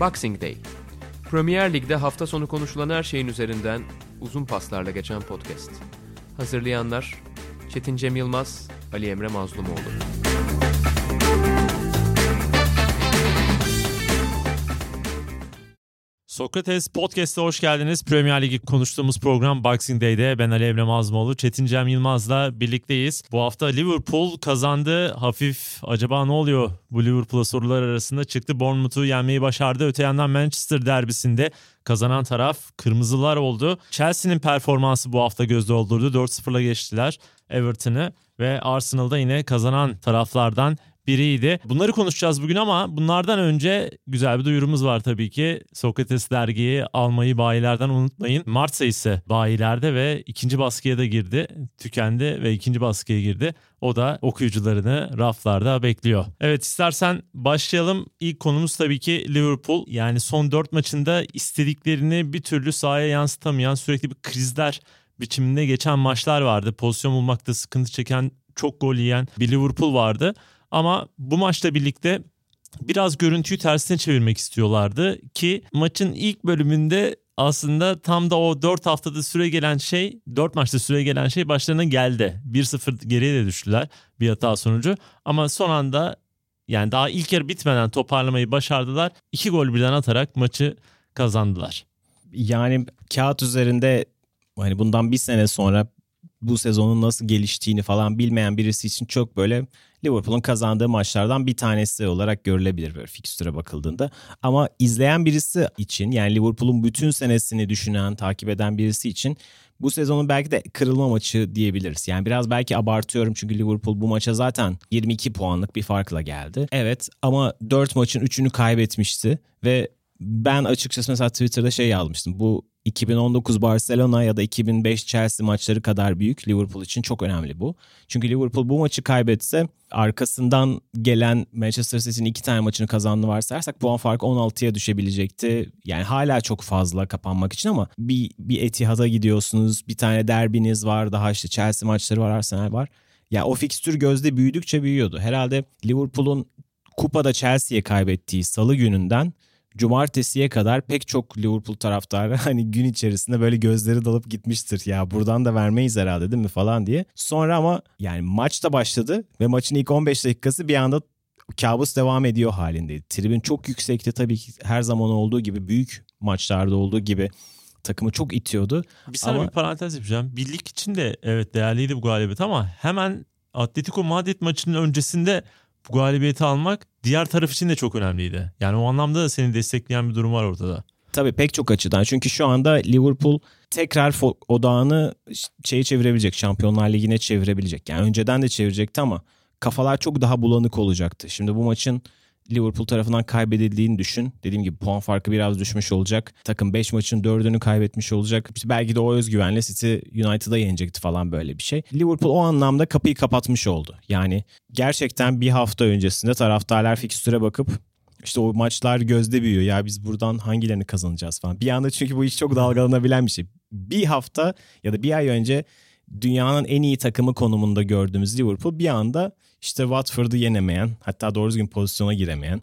Boxing Day. Premier Lig'de hafta sonu konuşulan her şeyin üzerinden uzun paslarla geçen podcast. Hazırlayanlar Çetin Cem Yılmaz, Ali Emre Mazlumoğlu. Sokrates Podcast'a hoş geldiniz. Premier Lig'i konuştuğumuz program Boxing Day'de ben Ali Emre Mazlumoğlu, Çetin Cem Yılmaz'la birlikteyiz. Bu hafta Liverpool kazandı. Hafif acaba ne oluyor bu Liverpool'a sorular arasında çıktı. Bournemouth'u yenmeyi başardı. Öte yandan Manchester derbisinde kazanan taraf kırmızılar oldu. Chelsea'nin performansı bu hafta göz doldurdu. 4-0'la geçtiler Everton'ı ve Arsenal'da yine kazanan taraflardan biriydi. Bunları konuşacağız bugün ama bunlardan önce güzel bir duyurumuz var tabii ki. Sokrates dergiyi almayı bayilerden unutmayın. Mart sayısı bayilerde ve ikinci baskıya da girdi. Tükendi ve ikinci baskıya girdi. O da okuyucularını raflarda bekliyor. Evet, istersen başlayalım. İlk konumuz tabii ki Liverpool. Yani son 4 maçında istediklerini bir türlü sahaya yansıtamayan, sürekli bir krizler biçiminde geçen maçlar vardı. Pozisyon bulmakta sıkıntı çeken, çok gol yiyen bir Liverpool vardı. Ama bu maçla birlikte biraz görüntüyü tersine çevirmek istiyorlardı ki maçın ilk bölümünde aslında tam da o 4 maçta süre gelen şey başlarına geldi. 1-0 geriye de düştüler bir hata sonucu ama son anda, yani daha ilk yarı bitmeden toparlamayı başardılar. 2 gol birden atarak maçı kazandılar. Yani kağıt üzerinde hani bundan bir sene sonra bu sezonun nasıl geliştiğini falan bilmeyen birisi için çok böyle Liverpool'un kazandığı maçlardan bir tanesi olarak görülebilir böyle fikstüre bakıldığında. Ama izleyen birisi için, yani Liverpool'un bütün senesini düşünen, takip eden birisi için bu sezonun belki de kırılma maçı diyebiliriz. Yani biraz belki abartıyorum çünkü Liverpool bu maça zaten 22 puanlık bir farkla geldi. Evet, ama 4 maçın 3'ünü kaybetmişti ve ben açıkçası mesela Twitter'da şey almıştım. Bu 2019 Barcelona ya da 2005 Chelsea maçları kadar büyük. Liverpool için çok önemli bu. Çünkü Liverpool bu maçı kaybetse, arkasından gelen Manchester City'nin 2 tane maçını kazandığını varsayarsak puan farkı 16'ya düşebilecekti. Yani hala çok fazla kapanmak için ama bir Etihad'a gidiyorsunuz. Bir tane derbiniz var. Daha işte Chelsea maçları var, Arsenal var. Ya o fikstür gözde büyüdükçe büyüyordu. Herhalde Liverpool'un kupada Chelsea'ye kaybettiği salı gününden cumartesiye kadar pek çok Liverpool taraftarı hani gün içerisinde böyle gözleri dalıp gitmiştir. Ya buradan da vermeyiz herhalde değil mi falan diye. Sonra ama yani maç da başladı ve maçın ilk 15 dakikası bir anda kabus devam ediyor halindeydi. Tribün çok yüksekti tabii ki, her zaman olduğu gibi büyük maçlarda olduğu gibi takımı çok itiyordu. Bir sana bir parantez yapacağım. Birlik için de evet değerliydi bu galibiyet ama hemen Atletico Madrid maçının öncesinde bu galibiyeti almak diğer taraf için de çok önemliydi. Yani o anlamda da seni destekleyen bir durum var ortada. Tabii pek çok açıdan. Çünkü şu anda Liverpool tekrar odağını şeye çevirebilecek. Şampiyonlar Ligi'ne çevirebilecek. Yani önceden de çevirecekti ama kafalar çok daha bulanık olacaktı. Şimdi bu maçın Liverpool tarafından kaybedildiğini düşün. Dediğim gibi puan farkı biraz düşmüş olacak. Takım 5 maçın 4'ünü kaybetmiş olacak. İşte belki de o özgüvenle City United'a yenecekti falan, böyle bir şey. Liverpool o anlamda kapıyı kapatmış oldu. Yani gerçekten bir hafta öncesinde taraftarlar fikstüre bakıp işte o maçlar gözde büyüyor. Ya biz buradan hangilerini kazanacağız falan. Bir anda, çünkü bu iş çok dalgalanabilen bir şey. Bir hafta ya da bir ay önce dünyanın en iyi takımı konumunda gördüğümüz Liverpool bir anda işte Watford'u yenemeyen, hatta doğru düzgün pozisyona giremeyen,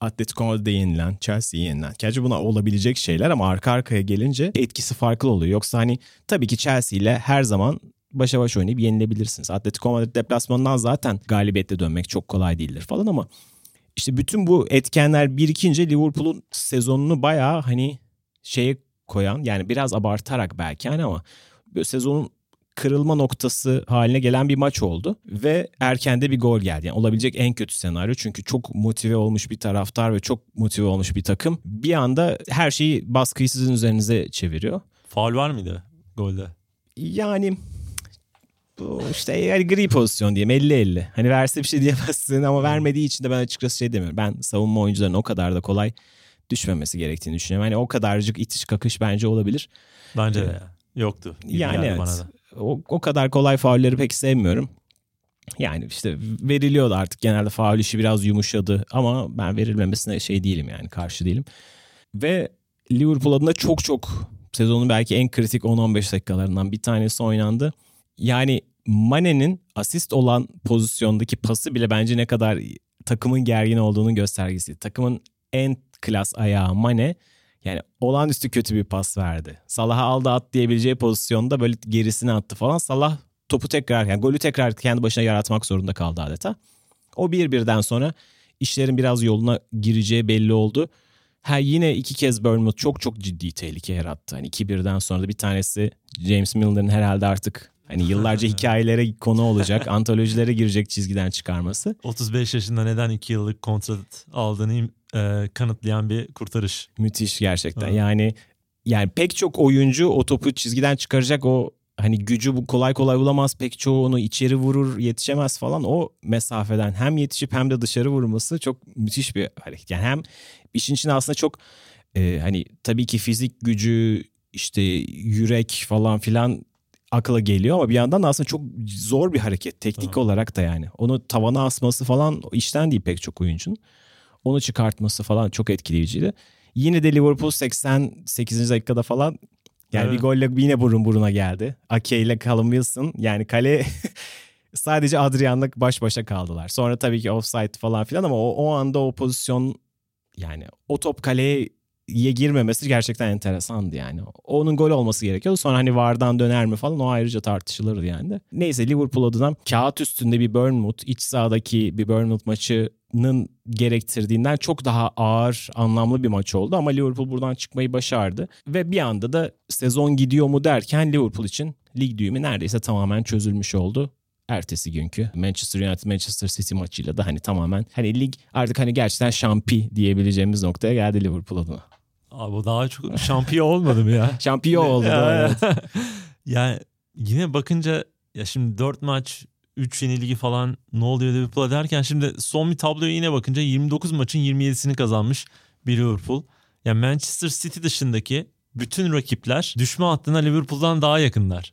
Atletico Madrid'e yenilen, Chelsea'ye yenilen. Gerçi buna olabilecek şeyler ama arka arkaya gelince etkisi farklı oluyor. Yoksa hani tabii ki Chelsea ile her zaman başa baş oynayıp yenilebilirsiniz. Atletico Madrid deplasmanından zaten galibiyetle dönmek çok kolay değildir falan ama işte bütün bu etkenler birikince Liverpool'un sezonunu bayağı hani şeye koyan, yani biraz abartarak belki hani ama sezonun kırılma noktası haline gelen bir maç oldu ve erken de bir gol geldi. Yani olabilecek en kötü senaryo, çünkü çok motive olmuş bir taraftar ve çok motive olmuş bir takım bir anda her şeyi, baskıyı sizin üzerinize çeviriyor. Faul var mıydı golde? Yani işte yani gri pozisyon diyeyim, 50-50. Hani verse bir şey diyemezsin ama vermediği için de ben açıkçası şey demiyorum. Ben savunma oyuncularının o kadar da kolay düşmemesi gerektiğini düşünüyorum. Hani o kadarcık itiş kakış bence olabilir. Bence de yoktu. Yani evet. Bana da. O kadar kolay faulleri pek sevmiyorum. Yani işte veriliyordu artık. Genelde faul işi biraz yumuşadı. Ama ben verilmemesine şey değilim, yani karşı değilim. Ve Liverpool adına çok sezonun belki en kritik 10-15 dakikalarından bir tanesi oynandı. Yani Mane'nin asist olan pozisyondaki pası bile bence ne kadar takımın gergin olduğunun göstergesi. Takımın en klas ayağı Mane. Yani olağanüstü kötü bir pas verdi. Salah'a aldı at diyebileceği pozisyonda böyle gerisini attı falan. Salah topu tekrar, yani golü tekrar kendi başına yaratmak zorunda kaldı adeta. O 1-1'den sonra işlerin biraz yoluna gireceği belli oldu. Yine iki kez Bournemouth çok ciddi tehlike yarattı. Hani 2-1'den sonra da bir tanesi James Milner'ın herhalde artık hani yıllarca hikayelere konu olacak, antolojilere girecek çizgiden çıkarması. 35 yaşında neden 2 yıllık kontrat aldığını kanıtlayan bir kurtarış. Müthiş gerçekten. Evet. Yani pek çok oyuncu o topu çizgiden çıkaracak o hani gücü bu kolay kolay bulamaz. Pek çoğu onu içeri vurur, yetişemez falan. O mesafeden hem yetişip hem de dışarı vurması çok müthiş bir hareket. Yani hem işin içinde aslında çok hani tabii ki fizik gücü, işte yürek falan filan akla geliyor ama bir yandan aslında çok zor bir hareket teknik olarak da yani. Onu tavana asması falan işten değil pek çok oyuncunun. Onu çıkartması falan çok etkileyiciydi. Yine de Liverpool 88. dakikada falan yani evet, bir golle yine burun buruna geldi. Ake ile Callum Wilson yani kale sadece Adrian'la baş başa kaldılar. Sonra tabii ki offside falan filan ama o anda o pozisyon yani o top kaleye girmemesi gerçekten enteresandı yani. Onun gol olması gerekiyordu. Sonra hani VAR'dan döner mi falan o ayrıca tartışılırdı yani de. Neyse Liverpool adına kağıt üstünde bir Bournemouth, iç sahadaki bir Bournemouth maçının gerektirdiğinden çok daha ağır anlamlı bir maç oldu ama Liverpool buradan çıkmayı başardı. Ve bir anda da sezon gidiyor mu derken Liverpool için lig düğümü neredeyse tamamen çözülmüş oldu. Ertesi günkü Manchester United Manchester City maçıyla da hani tamamen hani lig artık hani gerçekten şampi diyebileceğimiz noktaya geldi Liverpool adına. Abi o daha çok şampiyon olmadı mı ya? Şampiyon oldu. Ya. Evet. Yani yine bakınca ya şimdi 4 maç 3 yenilgi falan ne oluyor Liverpool'a derken şimdi son bir tabloya yine bakınca 29 maçın 27'sini kazanmış bir Liverpool. Yani Manchester City dışındaki bütün rakipler düşme hattına Liverpool'dan daha yakınlar.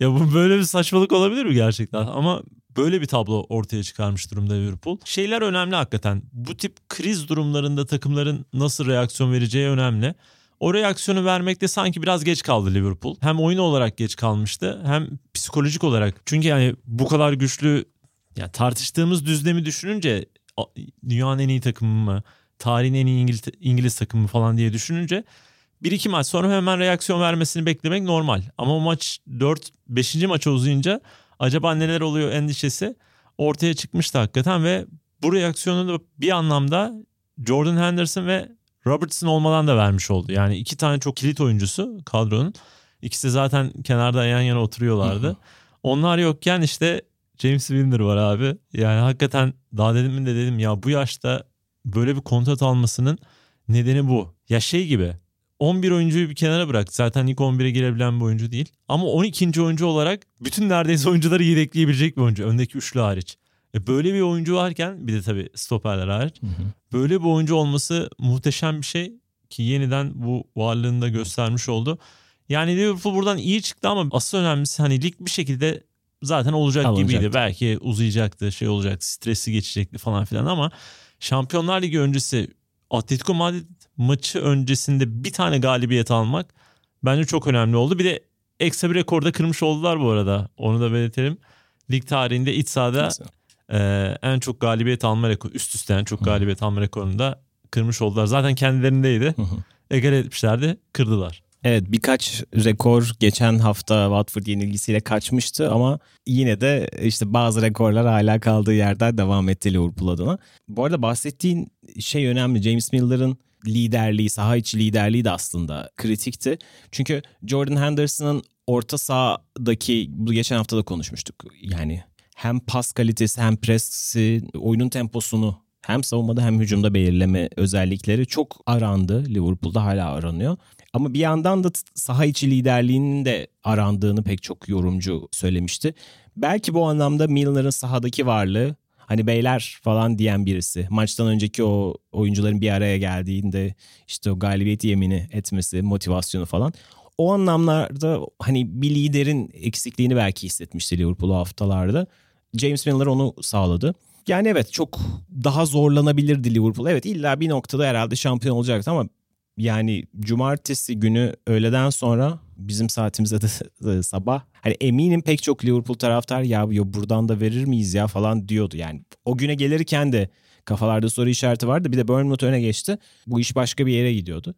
Ya bu böyle bir saçmalık olabilir mi gerçekten? Ama böyle bir tablo ortaya çıkarmış durumda Liverpool. Şeyler önemli hakikaten. Bu tip kriz durumlarında takımların nasıl reaksiyon vereceği önemli. O reaksiyonu vermekte sanki biraz geç kaldı Liverpool. Hem oyun olarak geç kalmıştı hem psikolojik olarak. Çünkü yani bu kadar güçlü yani tartıştığımız düzlemi düşününce dünyanın en iyi takımı mı, tarihin en iyi İngiliz takımı falan diye düşününce 1-2 maç sonra hemen reaksiyon vermesini beklemek normal. Ama o maç 4-5. maça uzayınca acaba neler oluyor endişesi ortaya çıkmıştı hakikaten ve bu reaksiyonu da bir anlamda Jordan Henderson ve Robertson olmadan da vermiş oldu. Yani iki tane çok kilit oyuncusu kadronun. İkisi zaten kenarda yan yana oturuyorlardı. Hı-hı. Onlar yokken işte James Milner var abi. Yani hakikaten daha dedim ya bu yaşta böyle bir kontrat almasının nedeni bu. Ya şey gibi 11 oyuncuyu bir kenara bırak. Zaten ilk 11'e girebilen bir oyuncu değil. Ama 12. oyuncu olarak bütün neredeyse oyuncuları yedekleyebilecek bir oyuncu. Öndeki üçlü hariç. Böyle bir oyuncu varken bir de tabii stoperler hariç. Hı hı. Böyle bir oyuncu olması muhteşem bir şey ki yeniden bu varlığını da göstermiş oldu. Yani Liverpool buradan iyi çıktı ama asıl önemlisi hani lig bir şekilde zaten olacak gibiydi. Belki uzayacaktı, şey olacaktı, stresi geçecekti falan filan ama Şampiyonlar Ligi öncesi Atletico Madrid maçı öncesinde bir tane galibiyet almak bence çok önemli oldu. Bir de ekstra bir rekorda kırmış oldular bu arada. Onu da belirtelim. Lig tarihinde iç sahada en çok galibiyet alma rekoru, üst üste en çok galibiyet alma rekorunu da kırmış oldular. Zaten kendilerindeydi. Egal etmişlerdi, kırdılar. Evet, birkaç rekor geçen hafta Watford yenilgisiyle kaçmıştı ama yine de işte bazı rekorlar hala kaldığı yerden devam etti Liverpool adına. Bu arada bahsettiğin şey önemli. James Miller'ın liderliği, saha içi liderliği de aslında kritikti. Çünkü Jordan Henderson'ın orta sahadaki, bu geçen hafta da konuşmuştuk. Yani hem pas kalitesi hem presi, oyunun temposunu hem savunmada hem hücumda belirleme özellikleri çok arandı. Liverpool'da hala aranıyor. Ama bir yandan da saha içi liderliğinin de arandığını pek çok yorumcu söylemişti. Belki bu anlamda Milner'ın sahadaki varlığı, hani beyler falan diyen birisi, maçtan önceki o oyuncuların bir araya geldiğinde işte o galibiyet yemini etmesi, motivasyonu falan. O anlamlarda hani bir liderin eksikliğini belki hissetmişti Liverpool haftalarda. James Milner onu sağladı. Yani evet, çok daha zorlanabilirdi Liverpool. Evet, illa bir noktada herhalde şampiyon olacaktı ama yani cumartesi günü öğleden sonra bizim saatimizde de sabah. Hani eminim pek çok Liverpool taraftar ya buradan da verir miyiz ya falan diyordu. Yani o güne gelirken de kafalarda soru işareti vardı. Bir de Bournemouth öne geçti. Bu iş başka bir yere gidiyordu.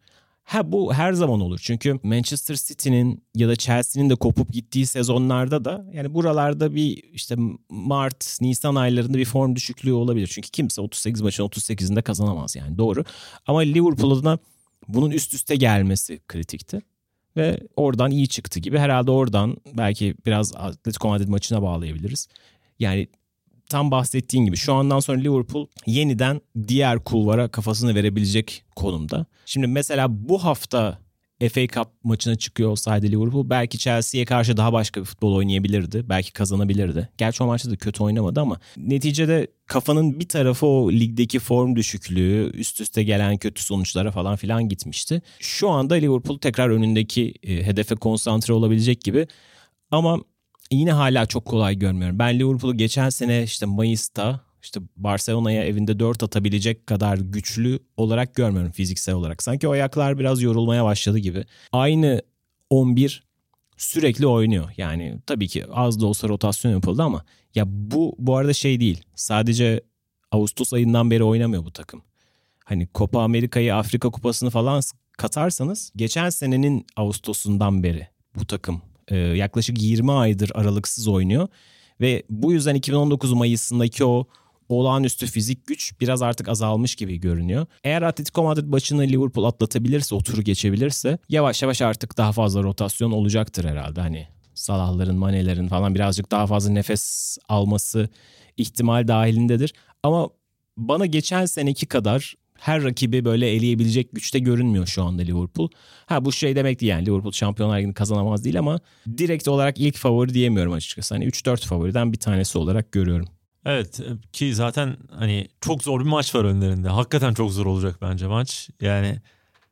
Bu her zaman olur. Çünkü Manchester City'nin ya da Chelsea'nin de kopup gittiği sezonlarda da yani buralarda bir işte Mart, Nisan aylarında bir form düşüklüğü olabilir. Çünkü kimse 38 maçın 38'inde kazanamaz yani, doğru. Ama Liverpool adına bunun üst üste gelmesi kritikti. Ve oradan iyi çıktı gibi. Herhalde oradan belki biraz Atletico Madrid maçına bağlayabiliriz. Yani tam bahsettiğin gibi şu andan sonra Liverpool yeniden diğer kulvara kafasını verebilecek konumda. Şimdi mesela bu hafta FA Cup maçına çıkıyor olsaydı Liverpool belki Chelsea'ye karşı daha başka bir futbol oynayabilirdi. Belki kazanabilirdi. Gerçi o maçta da kötü oynamadı ama neticede kafanın bir tarafı o ligdeki form düşüklüğü, üst üste gelen kötü sonuçlara falan filan gitmişti. Şu anda Liverpool tekrar önündeki hedefe konsantre olabilecek gibi ama yine hala çok kolay görmüyorum. Ben Liverpool'u geçen sene işte Mayıs'ta işte Barcelona'ya evinde 4 atabilecek kadar güçlü olarak görmüyorum fiziksel olarak. Sanki o ayaklar biraz yorulmaya başladı gibi. Aynı 11 sürekli oynuyor. Yani tabii ki az da olsa rotasyon yapıldı ama ya bu arada şey değil. Sadece Ağustos ayından beri oynamıyor bu takım. Hani Copa Amerika'yı, Afrika Kupası'nı falan katarsanız geçen senenin Ağustos'undan beri bu takım yaklaşık 20 aydır aralıksız oynuyor. Ve bu yüzden 2019 Mayıs'ındaki o olağanüstü fizik güç biraz artık azalmış gibi görünüyor. Eğer Atletico Madrid maçını Liverpool atlatabilirse, o turu geçebilirse yavaş yavaş artık daha fazla rotasyon olacaktır herhalde. Hani Salah'ların, Mane'lerin falan birazcık daha fazla nefes alması ihtimal dahilindedir. Ama bana geçen seneki kadar her rakibi böyle eleyebilecek güçte görünmüyor şu anda Liverpool. Bu şey demek değil yani Liverpool Şampiyonlar Ligi'ni kazanamaz değil ama direkt olarak ilk favori diyemiyorum açıkçası. Hani 3-4 favoriden bir tanesi olarak görüyorum. Evet ki zaten hani çok zor bir maç var önlerinde. Hakikaten çok zor olacak bence maç. Yani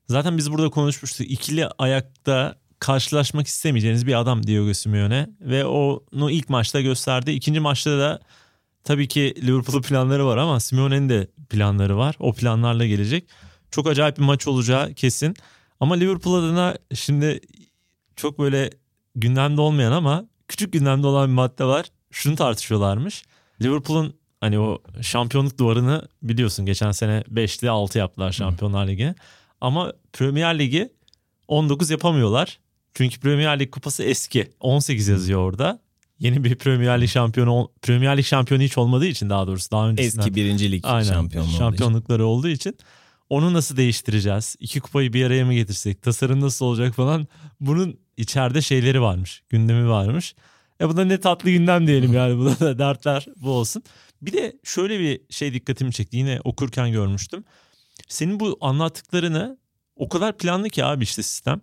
zaten biz burada konuşmuştuk. İkili ayakta karşılaşmak istemeyeceğiniz bir adam Diogo Simeone ve onu ilk maçta gösterdi. İkinci maçta da tabii ki Liverpool'un planları var ama Simeone'nin de planları var. O planlarla gelecek. Çok acayip bir maç olacağı kesin. Ama Liverpool adına şimdi çok böyle gündemde olmayan ama küçük gündemde olan bir madde var. Şunu tartışıyorlarmış. Liverpool'un hani o şampiyonluk duvarını biliyorsun geçen sene 5'li 6 yaptılar Şampiyonlar Ligi'ne. Ama Premier Lig'i 19 yapamıyorlar. Çünkü Premier Lig kupası eski. 18 yazıyor orada. Yeni bir Premier Lig şampiyonu hiç olmadığı için daha doğrusu daha öncesinden. Eski birincilik şampiyonlukları olduğu için. Onu nasıl değiştireceğiz? İki kupayı bir araya mı getirsek? Tasarım nasıl olacak falan. Bunun içeride şeyleri varmış. Gündemi varmış. Bu da ne tatlı gündem diyelim yani. Buna da dertler bu olsun. Bir de şöyle bir şey dikkatimi çekti. Yine okurken görmüştüm. Senin bu anlattıklarını o kadar planlı ki abi işte sistem.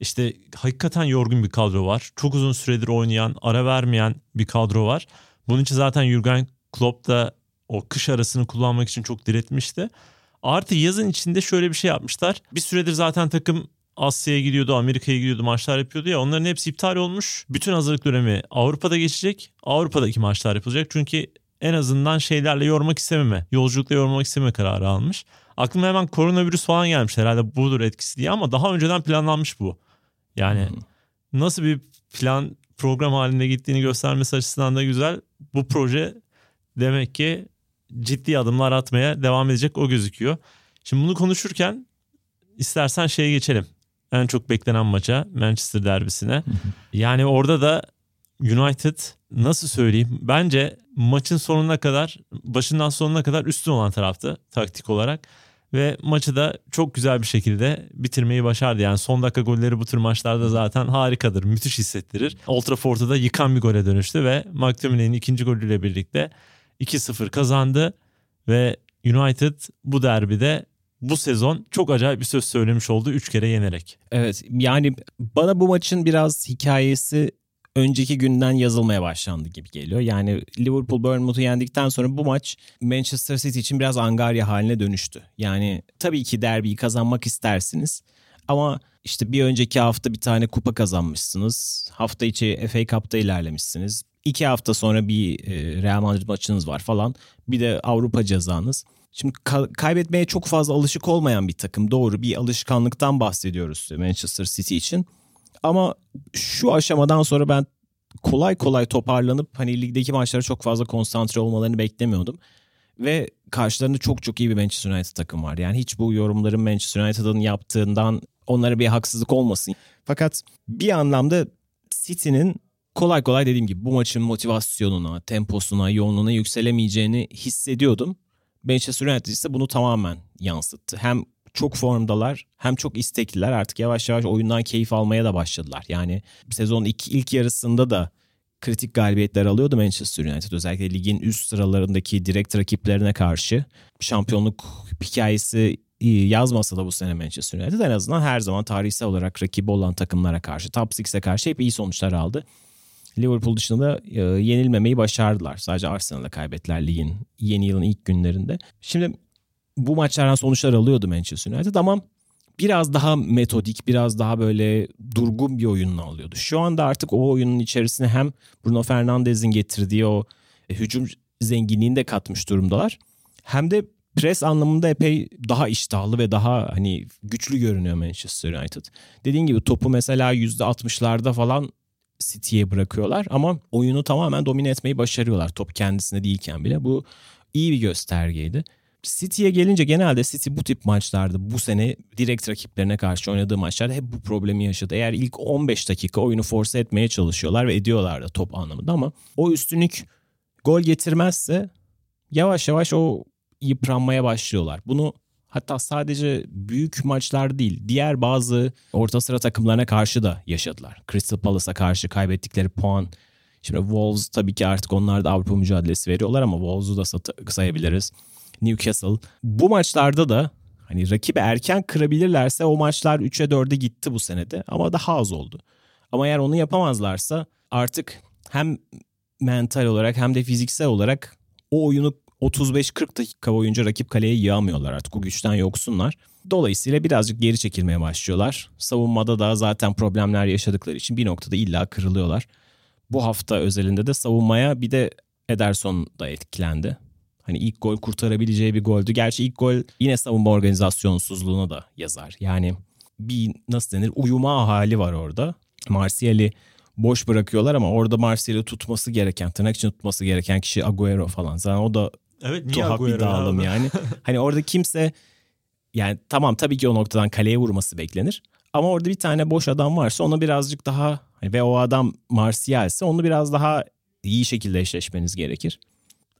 İşte hakikaten yorgun bir kadro var. Çok uzun süredir oynayan, ara vermeyen bir kadro var. Bunun için zaten Jürgen Klopp da o kış arasını kullanmak için çok diretmişti. Artı yazın içinde şöyle bir şey yapmışlar. Bir süredir zaten takım Asya'ya gidiyordu, Amerika'ya gidiyordu, maçlar yapıyordu ya. Onların hepsi iptal olmuş. Bütün hazırlık dönemi Avrupa'da geçecek. Avrupa'daki maçlar yapılacak. Çünkü en azından şeylerle yormak istememe, yolculukla yormak isteme kararı almış. Aklıma hemen koronavirüs falan gelmiş herhalde budur etkisi diye ama daha önceden planlanmış bu. Yani nasıl bir plan program halinde gittiğini göstermesi açısından da güzel. Bu proje demek ki ciddi adımlar atmaya devam edecek o gözüküyor. Şimdi bunu konuşurken istersen şeye geçelim. En çok beklenen maça, Manchester derbisine. Yani orada da United nasıl söyleyeyim? Bence maçın sonuna kadar, başından sonuna kadar üstün olan taraftı taktik olarak. Ve maçı da çok güzel bir şekilde bitirmeyi başardı. Yani son dakika golleri bu tür maçlarda zaten harikadır. Müthiş hissettirir. Old Trafford'da da yıkan bir gole dönüştü ve McTominay'in ikinci golüyle birlikte 2-0 kazandı. Ve United bu derbide bu sezon çok acayip bir söz söylemiş oldu 3 kere yenerek. Evet yani bana bu maçın biraz hikayesi önceki günden yazılmaya başlandı gibi geliyor. Yani Liverpool Bournemouth'u yendikten sonra bu maç Manchester City için biraz angarya haline dönüştü. Yani tabii ki derbiyi kazanmak istersiniz ama işte bir önceki hafta bir tane kupa kazanmışsınız. Hafta içi FA Cup'ta ilerlemişsiniz. 2 hafta sonra bir Real Madrid maçınız var falan. Bir de Avrupa cezanız. Şimdi kaybetmeye çok fazla alışık olmayan bir takım. Doğru, bir alışkanlıktan bahsediyoruz Manchester City için. Ama şu aşamadan sonra ben kolay kolay toparlanıp hani ligdeki maçlara çok fazla konsantre olmalarını beklemiyordum. Ve karşılarında çok çok iyi bir Manchester United takım var. Yani hiç bu yorumların Manchester United'ın yaptığından onlara bir haksızlık olmasın. Fakat bir anlamda City'nin kolay kolay dediğim gibi bu maçın motivasyonuna, temposuna, yoğunluğuna yükselemeyeceğini hissediyordum. Manchester United ise bunu tamamen yansıttı. Hem çok formdalar hem çok istekliler. Artık yavaş yavaş oyundan keyif almaya da başladılar. Yani sezonun ilk yarısında da kritik galibiyetler alıyordu Manchester United. Özellikle ligin üst sıralarındaki direkt rakiplerine karşı. Şampiyonluk hikayesi yazmasa da bu sene Manchester United en azından her zaman tarihsel olarak rakibi olan takımlara karşı, Top 6'e karşı hep iyi sonuçlar aldı. Liverpool dışında da yenilmemeyi başardılar. Sadece Arsenal'a kaybettiler ligin yeni yılın ilk günlerinde. Şimdi bu maçlardan sonuçlar alıyordu Manchester United ama biraz daha metodik, biraz daha böyle durgun bir oyunla alıyordu. Şu anda artık o oyunun içerisine hem Bruno Fernandes'in getirdiği o hücum zenginliğini de katmış durumdalar. Hem de pres anlamında epey daha iştahlı ve daha hani güçlü görünüyor Manchester United. Dediğin gibi topu mesela %60'larda falan City'ye bırakıyorlar ama oyunu tamamen domine etmeyi başarıyorlar. Top kendisine değilken bile bu iyi bir göstergeydi. City'ye gelince genelde City bu tip maçlarda bu sene direkt rakiplerine karşı oynadığı maçlarda hep bu problemi yaşadı. Eğer ilk 15 dakika oyunu force etmeye çalışıyorlar ve ediyorlar da top anlamında ama o üstünlük gol getirmezse yavaş yavaş o yıpranmaya başlıyorlar. Bunu hatta sadece büyük maçlar değil diğer bazı orta sıra takımlarına karşı da yaşadılar. Crystal Palace'a karşı kaybettikleri puan. Şimdi Wolves tabii ki artık onlar da Avrupa mücadelesi veriyorlar ama Wolves'u da sayabiliriz. Newcastle. Bu maçlarda da hani rakibi erken kırabilirlerse o maçlar 3'e 4'e gitti bu senede ama daha az oldu. Ama eğer onu yapamazlarsa artık hem mental olarak hem de fiziksel olarak o oyunu 35-40 dakika boyunca rakip kaleye yığamıyorlar artık. O güçten yoksunlar. Dolayısıyla birazcık geri çekilmeye başlıyorlar. Savunmada da zaten problemler yaşadıkları için bir noktada illa kırılıyorlar. Bu hafta özelinde de savunmaya bir de Ederson da etkilendi. Hani ilk gol kurtarabileceği bir goldü. Gerçi ilk gol yine savunma organizasyonsuzluğuna da yazar. Yani bir nasıl denir uyuma hali var orada. Martial'i boş bırakıyorlar ama orada Martial'i tutması gereken, tırnak için tutması gereken kişi Agüero falan. Zaten o da evet, tuhaf Agüero bir dağılım abi? Yani. Hani orada kimse yani tamam tabii ki o noktadan kaleye vurması beklenir. Ama orada bir tane boş adam varsa ona birazcık daha ve o adam Martial'se onu biraz daha iyi şekilde eşleşmeniz gerekir.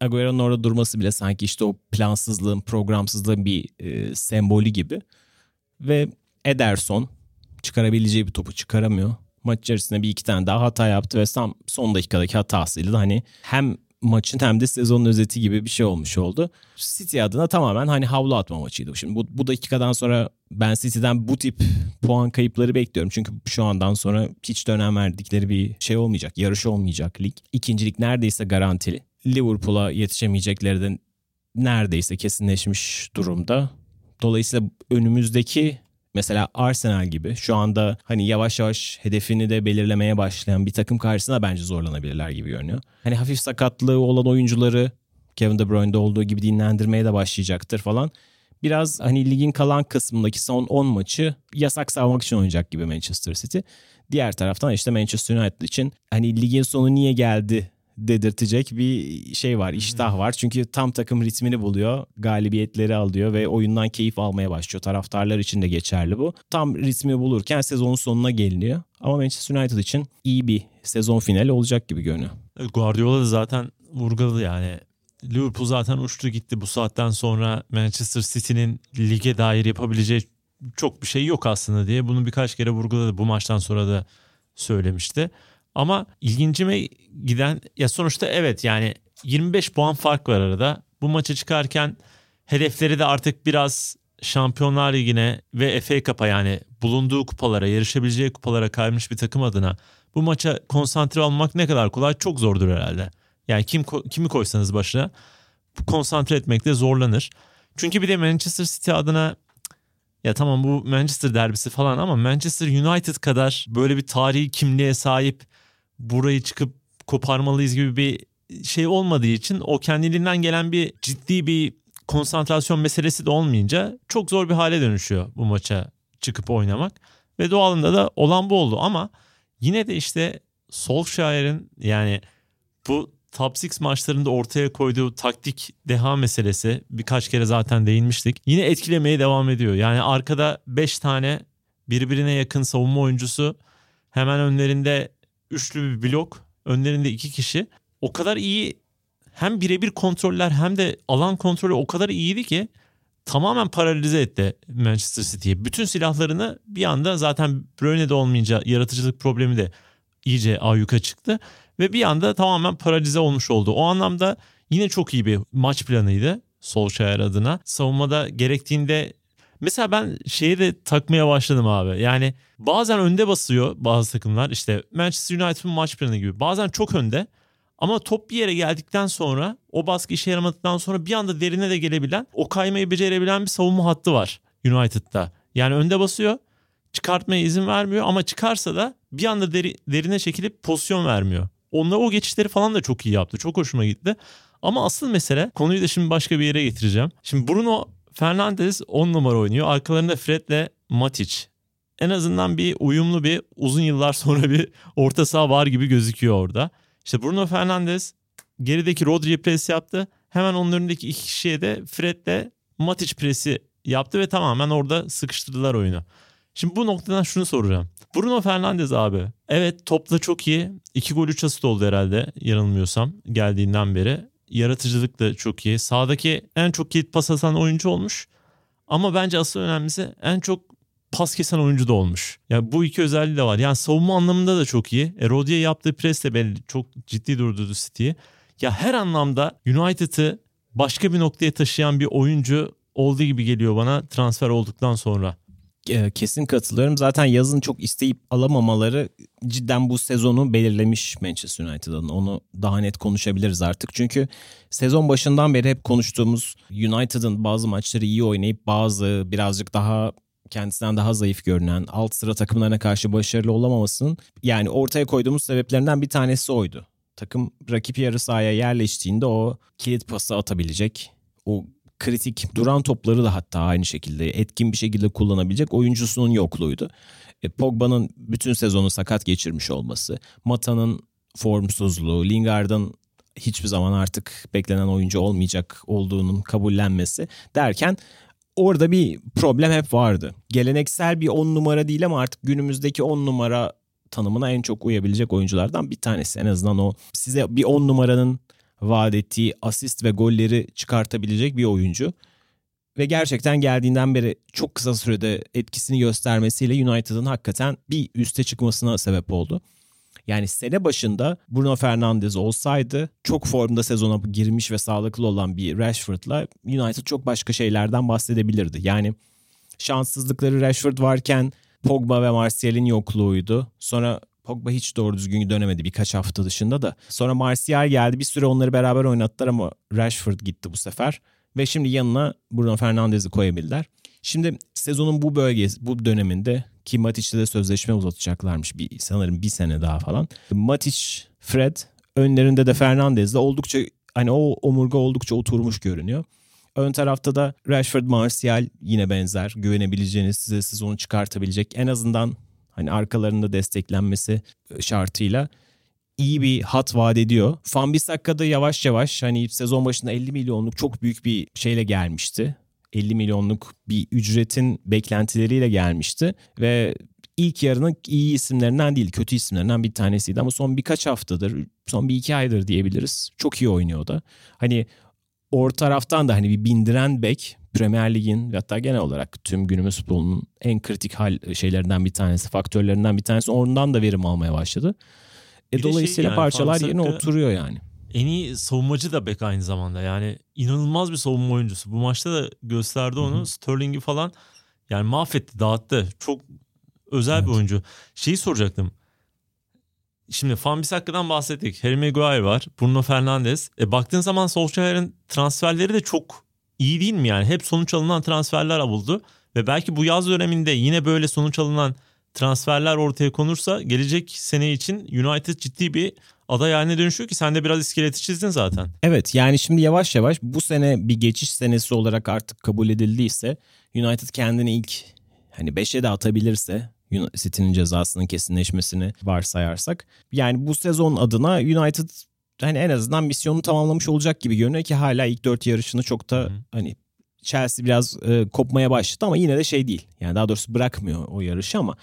Agüero'nun orada durması bile sanki işte o plansızlığın, programsızlığın bir sembolü gibi. Ve Ederson çıkarabileceği bir topu çıkaramıyor. Maç içerisinde bir iki tane daha hata yaptı ve son dakikadaki hatasıyla da hani hem maçın hem de sezonun özeti gibi bir şey olmuş oldu. City adına tamamen hani havlu atma maçıydı. Şimdi bu dakikadan sonra ben City'den bu tip puan kayıpları bekliyorum. Çünkü şu andan sonra hiç de önem verdikleri bir şey olmayacak. Yarış olmayacak lig. İkincilik neredeyse garantili. Liverpool'a yetişemeyecekleri de neredeyse kesinleşmiş durumda. Dolayısıyla önümüzdeki mesela Arsenal gibi şu anda hani yavaş yavaş hedefini de belirlemeye başlayan bir takım karşısına bence zorlanabilirler gibi görünüyor. Hani hafif sakatlığı olan oyuncuları Kevin De Bruyne'de olduğu gibi dinlendirmeye de başlayacaktır falan. Biraz hani ligin kalan kısmındaki son 10 maçı yasak savmak için oynayacak gibi Manchester City. Diğer taraftan işte Manchester United için hani ligin sonu niye geldi dedirtecek bir şey var, iştah var. Çünkü tam takım ritmini buluyor, galibiyetleri alıyor ve oyundan keyif almaya başlıyor. Taraftarlar için de geçerli bu. Tam ritmi bulurken sezonun sonuna geliniyor. Ama Manchester United için iyi bir sezon finali olacak gibi görünüyor. Guardiola da zaten vurguladı yani. Liverpool zaten uçtu gitti. Bu saatten sonra Manchester City'nin lige dair yapabileceği çok bir şey yok aslında diye bunu birkaç kere vurguladı. Bu maçtan sonra da söylemişti. Ama ilgincime giden ya sonuçta evet yani 25 puan fark var arada. Bu maça çıkarken hedefleri de artık biraz Şampiyonlar Ligi'ne ve FA Cup'a yani bulunduğu kupalara, yarışabileceği kupalara kaymış bir takım adına bu maça konsantre olmak ne kadar kolay çok zordur herhalde. Yani kimi koysanız başına konsantre etmekte zorlanır. Çünkü bir de Manchester City adına ya tamam bu Manchester derbisi falan ama Manchester United kadar böyle bir tarihi kimliğe sahip burayı çıkıp koparmalıyız gibi bir şey olmadığı için o kendiliğinden gelen bir ciddi bir konsantrasyon meselesi de olmayınca çok zor bir hale dönüşüyor bu maça çıkıp oynamak. Ve doğalında da olan bu oldu ama yine de işte Solskjaer'in yani bu Top 6 maçlarında ortaya koyduğu taktik deha meselesi, birkaç kere zaten değinmiştik, yine etkilemeye devam ediyor. Yani arkada 5 tane birbirine yakın savunma oyuncusu, hemen önlerinde üçlü bir blok, önlerinde 2 kişi. O kadar iyi hem birebir kontroller hem de alan kontrolü o kadar iyiydi ki tamamen paralize etti Manchester City'yi. Bütün silahlarını bir anda, zaten Bruyne'de olmayınca yaratıcılık problemi de iyice ayyuka çıktı. Ve bir anda tamamen paralize olmuş oldu. O anlamda yine çok iyi bir maç planıydı Solskjaer adına. Savunmada gerektiğinde mesela ben şeyi de takmaya başladım abi. Yani bazen önde basıyor bazı takımlar, işte Manchester United'ın maç planı gibi. Bazen çok önde ama top bir yere geldikten sonra, o baskı işe yaramadıktan sonra bir anda derine de gelebilen, o kaymayı becerebilen bir savunma hattı var United'da. Yani önde basıyor, çıkartmaya izin vermiyor ama çıkarsa da bir anda derine çekilip pozisyon vermiyor. Onlar o geçişleri falan da çok iyi yaptı. Çok hoşuma gitti. Ama asıl mesele, konuyu da şimdi başka bir yere getireceğim. Şimdi Bruno Fernandes 10 numara oynuyor. Arkalarında Fred'le Matic. En azından bir uyumlu, bir uzun yıllar sonra bir orta saha var gibi gözüküyor orada. İşte Bruno Fernandes gerideki Rodri'ye pres yaptı. Hemen onun önündeki iki kişiye de Fred'le Matic presi yaptı ve tamamen orada sıkıştırdılar oyunu. Şimdi bu noktadan şunu soracağım. Bruno Fernandes abi, evet topla çok iyi. 2 gol 3 asist oldu herhalde yanılmıyorsam geldiğinden beri. Yaratıcılık da çok iyi. Sağdaki en çok kilit pas atan oyuncu olmuş. Ama bence asıl önemlisi en çok pas kesen oyuncu da olmuş. Yani bu iki özelliği de var. Yani savunma anlamında da çok iyi. Rodri'ye yaptığı pres de belli, çok ciddi durdurdu City'yi. Ya her anlamda United'ı başka bir noktaya taşıyan bir oyuncu olduğu gibi geliyor bana transfer olduktan sonra. Kesin katılıyorum. Zaten yazın çok isteyip alamamaları cidden bu sezonu belirlemiş Manchester United'ın. Onu daha net konuşabiliriz artık. Çünkü sezon başından beri hep konuştuğumuz United'ın bazı maçları iyi oynayıp bazı birazcık daha kendisinden daha zayıf görünen alt sıra takımlarına karşı başarılı olamamasının, yani ortaya koyduğumuz sebeplerinden bir tanesi oydu. Takım rakip yarı sahaya yerleştiğinde o kilit pası atabilecek, o kritik duran topları da hatta aynı şekilde etkin bir şekilde kullanabilecek oyuncusunun yokluğuydu. Pogba'nın bütün sezonu sakat geçirmiş olması, Mata'nın formsuzluğu, Lingard'ın hiçbir zaman artık beklenen oyuncu olmayacak olduğunun kabullenmesi derken orada bir problem hep vardı. Geleneksel bir 10 numara değil ama artık günümüzdeki 10 numara tanımına en çok uyabilecek oyunculardan bir tanesi. En azından o size bir 10 numaranın vaat ettiği asist ve golleri çıkartabilecek bir oyuncu. Ve gerçekten geldiğinden beri çok kısa sürede etkisini göstermesiyle United'ın hakikaten bir üste çıkmasına sebep oldu. Yani sene başında Bruno Fernandes olsaydı, çok formda sezona girmiş ve sağlıklı olan bir Rashford'la United çok başka şeylerden bahsedebilirdi. Yani şanssızlıkları Rashford varken Pogba ve Martial'in yokluğuydu. Sonra Pogba hiç doğru düzgün dönemedi birkaç hafta dışında da. Sonra Martial geldi, bir süre onları beraber oynattılar ama Rashford gitti bu sefer. Ve şimdi yanına Bruno Fernandes'i koyabildiler. Şimdi sezonun bu bölgesi, bu döneminde ki Matic'le de sözleşme uzatacaklarmış sanırım bir sene daha falan. Matic, Fred, önlerinde de Fernandes'le oldukça, hani o omurga oldukça oturmuş görünüyor. Ön tarafta da Rashford, Martial yine benzer, güvenebileceğiniz, size sezonu çıkartabilecek, en azından hani arkalarında desteklenmesi şartıyla iyi bir hat vaat ediyor. Wan-Bissaka da yavaş yavaş, hani sezon başında 50 milyonluk çok büyük bir şeyle gelmişti. 50 milyonluk bir ücretin beklentileriyle gelmişti ve ilk yarının iyi isimlerinden değil, kötü isimlerinden bir tanesiydi ama son birkaç haftadır, son bir iki aydır diyebiliriz, çok iyi oynuyor da. Hani orta taraftan da hani bir bindiren bek, Premier Lig'in, hatta genel olarak tüm günümüz futbolunun en kritik şeylerinden bir tanesi, faktörlerinden bir tanesi, ondan da verim almaya başladı. Dolayısıyla yani, parçalar yerine oturuyor yani. En iyi savunmacı da bek aynı zamanda. Yani inanılmaz bir savunma oyuncusu. Bu maçta da gösterdi onu. Hı-hı. Sterling'i falan yani mahvetti, dağıttı. Çok özel bir oyuncu. Şeyi soracaktım. Şimdi Wan-Bissaka'dan bahsettik. Harry Maguire var. Bruno Fernandes. Baktığın zaman Solskjaer'in transferleri de çok iyi değil mi yani? Hep sonuç alınan transferler avuldu. Ve belki bu yaz döneminde yine böyle sonuç alınan transferler ortaya konursa gelecek sene için United ciddi bir aday haline dönüşüyor ki sen de biraz iskeleti çizdin zaten. Evet, yani şimdi yavaş yavaş bu sene bir geçiş senesi olarak artık kabul edildiyse, United kendini ilk hani 5'e de atabilirse, City'nin cezasının kesinleşmesini varsayarsak, yani bu sezon adına United hani en azından misyonunu tamamlamış olacak gibi görünüyor ki hala ilk 4 yarışını çok da hani Chelsea biraz kopmaya başladı ama yine de şey değil. Yani daha doğrusu bırakmıyor o yarışı ama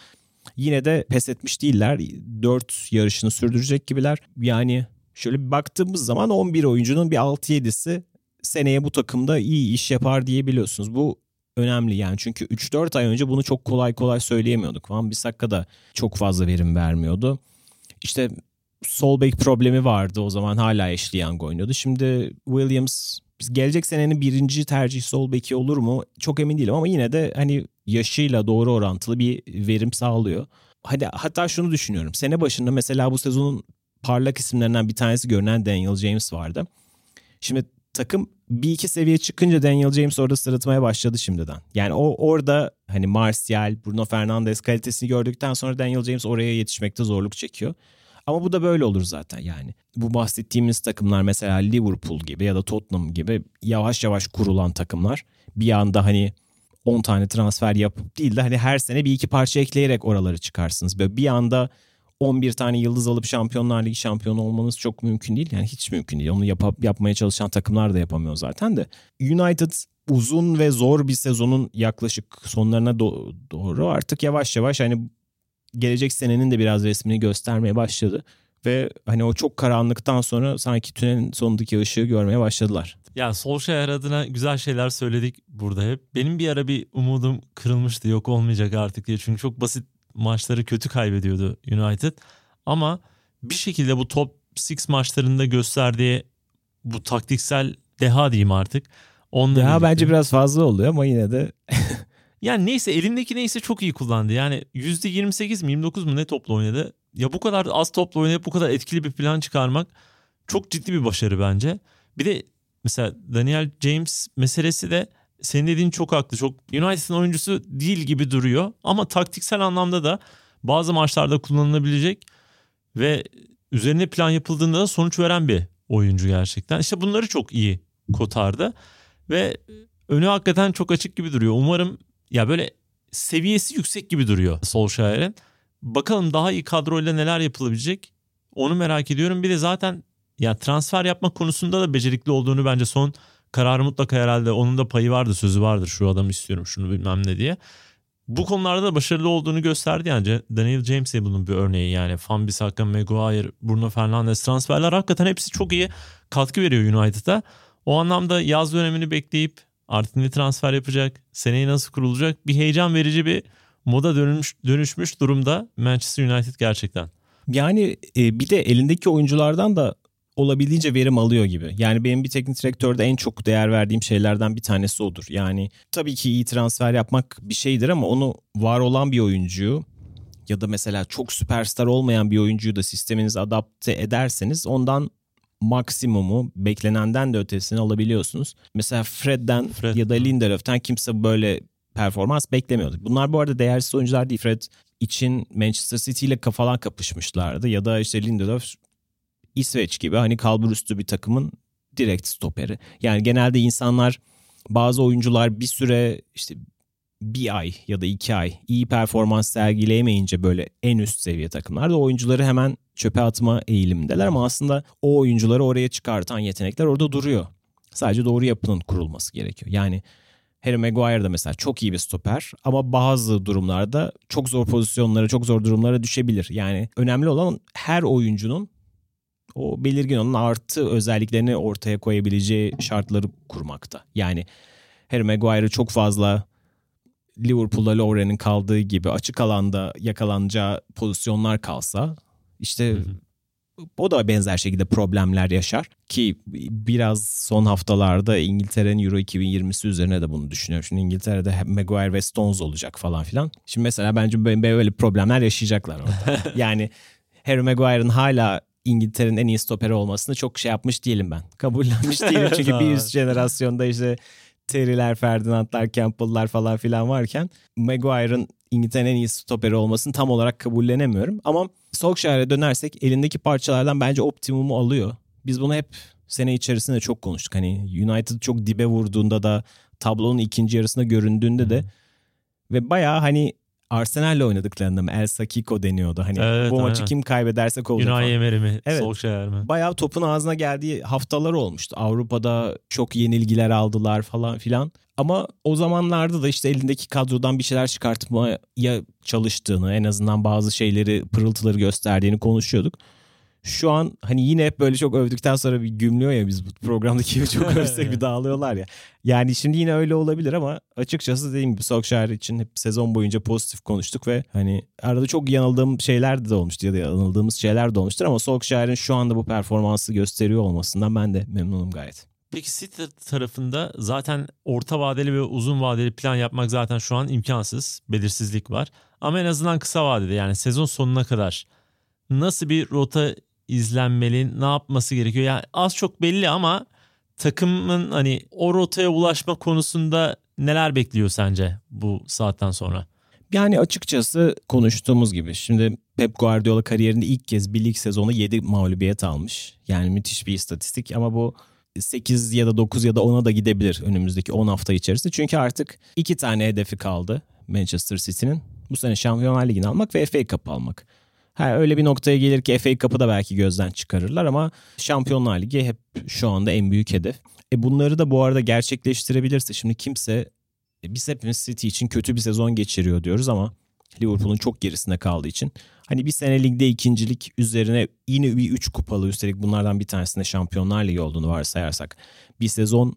yine de pes etmiş değiller. 4 yarışını sürdürecek gibiler. Yani şöyle bir baktığımız zaman 11 oyuncunun bir 6-7'si seneye bu takımda iyi iş yapar diyebiliyorsunuz. Bu önemli yani çünkü 3-4 ay önce bunu çok kolay kolay söyleyemiyorduk. Van Bissaka da çok fazla verim vermiyordu. İşte sol bek problemi vardı o zaman, hala Ashley Young oynuyordu. Şimdi Williams gelecek senenin birinci tercih sol beki olur mu? Çok emin değilim ama yine de hani yaşıyla doğru orantılı bir verim sağlıyor. Hatta şunu düşünüyorum. Sene başında mesela bu sezonun parlak isimlerinden bir tanesi görünen Daniel James vardı. Şimdi takım bir iki seviye çıkınca Daniel James orada sırıtmaya başladı şimdiden. Yani orada hani Martial, Bruno Fernandes kalitesini gördükten sonra Daniel James oraya yetişmekte zorluk çekiyor. Ama bu da böyle olur zaten yani. Bu bahsettiğimiz takımlar mesela Liverpool gibi ya da Tottenham gibi yavaş yavaş kurulan takımlar bir anda hani 10 tane transfer yapıp değil de hani her sene bir iki parça ekleyerek oraları çıkarsınız. Böyle bir anda 11 tane yıldız alıp Şampiyonlar Ligi şampiyonu olmanız çok mümkün değil. Yani hiç mümkün değil. Onu yapmaya çalışan takımlar da yapamıyor zaten de. United uzun ve zor bir sezonun yaklaşık sonlarına doğru artık yavaş yavaş hani gelecek senenin de biraz resmini göstermeye başladı. Ve hani o çok karanlıktan sonra sanki tünelin sonundaki ışığı görmeye başladılar. Ya Solskjaer adına güzel şeyler söyledik burada hep. Benim bir ara bir umudum kırılmıştı, yok olmayacak artık diye. Çünkü çok basit maçları kötü kaybediyordu United. Ama bir şekilde bu top 6 maçlarında gösterdiği bu taktiksel deha diyeyim artık. Deha bence biraz fazla oluyor ama yine de... Yani neyse elindeki neyse çok iyi kullandı. Yani %28 mi 29 mu ne topla oynadı? Ya bu kadar az topla oynayıp bu kadar etkili bir plan çıkarmak çok ciddi bir başarı bence. Bir de mesela Daniel James meselesi de senin dediğin çok haklı. Çok United'ın oyuncusu değil gibi duruyor. Ama taktiksel anlamda da bazı maçlarda kullanılabilecek ve üzerine plan yapıldığında da sonuç veren bir oyuncu gerçekten. İşte bunları çok iyi kotardı. Ve önü hakikaten çok açık gibi duruyor. Umarım... Ya böyle seviyesi yüksek gibi duruyor Solskjaer'in. Bakalım daha iyi kadroyla neler yapılabilecek, onu merak ediyorum. Bir de zaten ya transfer yapmak konusunda da becerikli olduğunu, bence son kararı mutlaka herhalde onun da payı vardı, sözü vardır. Şu adamı istiyorum, şunu bilmem ne diye. Bu konularda da başarılı olduğunu gösterdi yani. Daniel James'e bunun bir örneği yani. Van Bissaka, Maguire, Bruno Fernandes transferler hakikaten hepsi çok iyi katkı veriyor United'a. O anlamda yaz dönemini bekleyip artık ne transfer yapacak, seneyi nasıl kurulacak, bir heyecan verici bir moda dönüşmüş durumda Manchester United gerçekten. Yani bir de elindeki oyunculardan da olabildiğince verim alıyor gibi. Yani benim bir teknik direktörde en çok değer verdiğim şeylerden bir tanesi odur. Yani tabii ki iyi transfer yapmak bir şeydir ama onu var olan bir oyuncuyu ya da mesela çok süperstar olmayan bir oyuncuyu da sisteminize adapte ederseniz ondan maksimumu, beklenenden de ötesini alabiliyorsunuz. Mesela Fred. Ya da Lindelof'ten kimse böyle performans beklemiyordu. Bunlar bu arada değersiz oyuncular değil. Fred için Manchester City ile kafalan kapışmışlardı. Ya da işte Lindelof İsveç gibi hani kalburüstü bir takımın direkt stoperi. Yani genelde insanlar, bazı oyuncular bir süre işte bir ay ya da 2 ay iyi performans sergileyemeyince böyle en üst seviye takımlarda oyuncuları hemen çöpe atma eğilimindeler ama aslında o oyuncuları oraya çıkartan yetenekler orada duruyor. Sadece doğru yapının kurulması gerekiyor. Yani Harry Maguire da mesela çok iyi bir stoper ama bazı durumlarda çok zor pozisyonlara, çok zor durumlara düşebilir. Yani önemli olan her oyuncunun o belirgin onun artı özelliklerini ortaya koyabileceği şartları kurmakta. Yani Harry Maguire'ı çok fazla Liverpool'da Loughran'ın kaldığı gibi açık alanda yakalanacağı pozisyonlar kalsa işte o da benzer şekilde problemler yaşar ki biraz son haftalarda İngiltere'nin Euro 2020'si üzerine de bunu düşünüyorum. Şimdi İngiltere'de hep Maguire ve Stones olacak falan filan. Şimdi mesela bence böyle problemler yaşayacaklar orada. Yani Harry Maguire'ın hala İngiltere'nin en iyi stoperi olmasını çok şey yapmış değilim ben. Kabullenmiş değilim çünkü bir üst jenerasyonda işte Terry'ler, Ferdinand'lar, Campbell'lar falan filan varken Maguire'ın İngiltere'nin en iyi stoperi olmasını tam olarak kabullenemiyorum. Ama Solskjaer'e dönersek elindeki parçalardan bence optimumu alıyor. Biz bunu hep sene içerisinde çok konuştuk. Hani United çok dibe vurduğunda da, tablonun ikinci yarısında göründüğünde de ve bayağı hani Arsenal'le oynadıklarında El Sakiko deniyordu. Hani evet, bu aynen. Maçı kim kaybederse kovulacak. Unai Emery mi? Evet. Solskjaer mi? Bayağı topun ağzına geldiği haftalar olmuştu. Avrupa'da çok yenilgiler aldılar falan filan. Ama o zamanlarda da işte elindeki kadrodan bir şeyler çıkartmaya çalıştığını, en azından bazı şeyleri, pırıltıları gösterdiğini konuşuyorduk. Şu an hani yine hep böyle çok övdükten sonra bir gümlüyor ya, biz bu programdaki gibi çok övsek bir dağılıyorlar ya. Yani şimdi yine öyle olabilir ama açıkçası dediğim gibi Solskjaer için hep sezon boyunca pozitif konuştuk ve hani arada çok yanıldığım şeyler de olmuştu ya da yanıldığımız şeyler de olmuştur ama Solskjaer'in şu anda bu performansı gösteriyor olmasından ben de memnunum gayet. Peki City tarafında zaten orta vadeli ve uzun vadeli plan yapmak zaten şu an imkansız. Belirsizlik var. Ama en azından kısa vadede, yani sezon sonuna kadar nasıl bir rota izlenmeli, ne yapması gerekiyor? Yani az çok belli ama takımın hani o rotaya ulaşma konusunda neler bekliyor sence bu saatten sonra? Yani açıkçası konuştuğumuz gibi şimdi Pep Guardiola kariyerinde ilk kez bir lig sezonu 7 mağlubiyet almış. Yani müthiş bir istatistik ama bu 8 ya da 9 ya da 10'a da gidebilir önümüzdeki 10 hafta içerisinde. Çünkü artık 2 tane hedefi kaldı Manchester City'nin. Bu sene Şampiyonlar Ligi'ni almak ve FA Cup'ı almak. Öyle bir noktaya gelir ki FA Cup'ı da belki gözden çıkarırlar ama Şampiyonlar Ligi hep şu anda en büyük hedef. Bunları da bu arada gerçekleştirebilirse, şimdi kimse, biz hepimiz City için kötü bir sezon geçiriyor diyoruz ama Liverpool'un çok gerisinde kaldığı için. Hani bir sene ligde ikincilik üzerine yine bir 3 kupalı, üstelik bunlardan bir tanesinde Şampiyonlar Ligi olduğunu varsayarsak bir sezon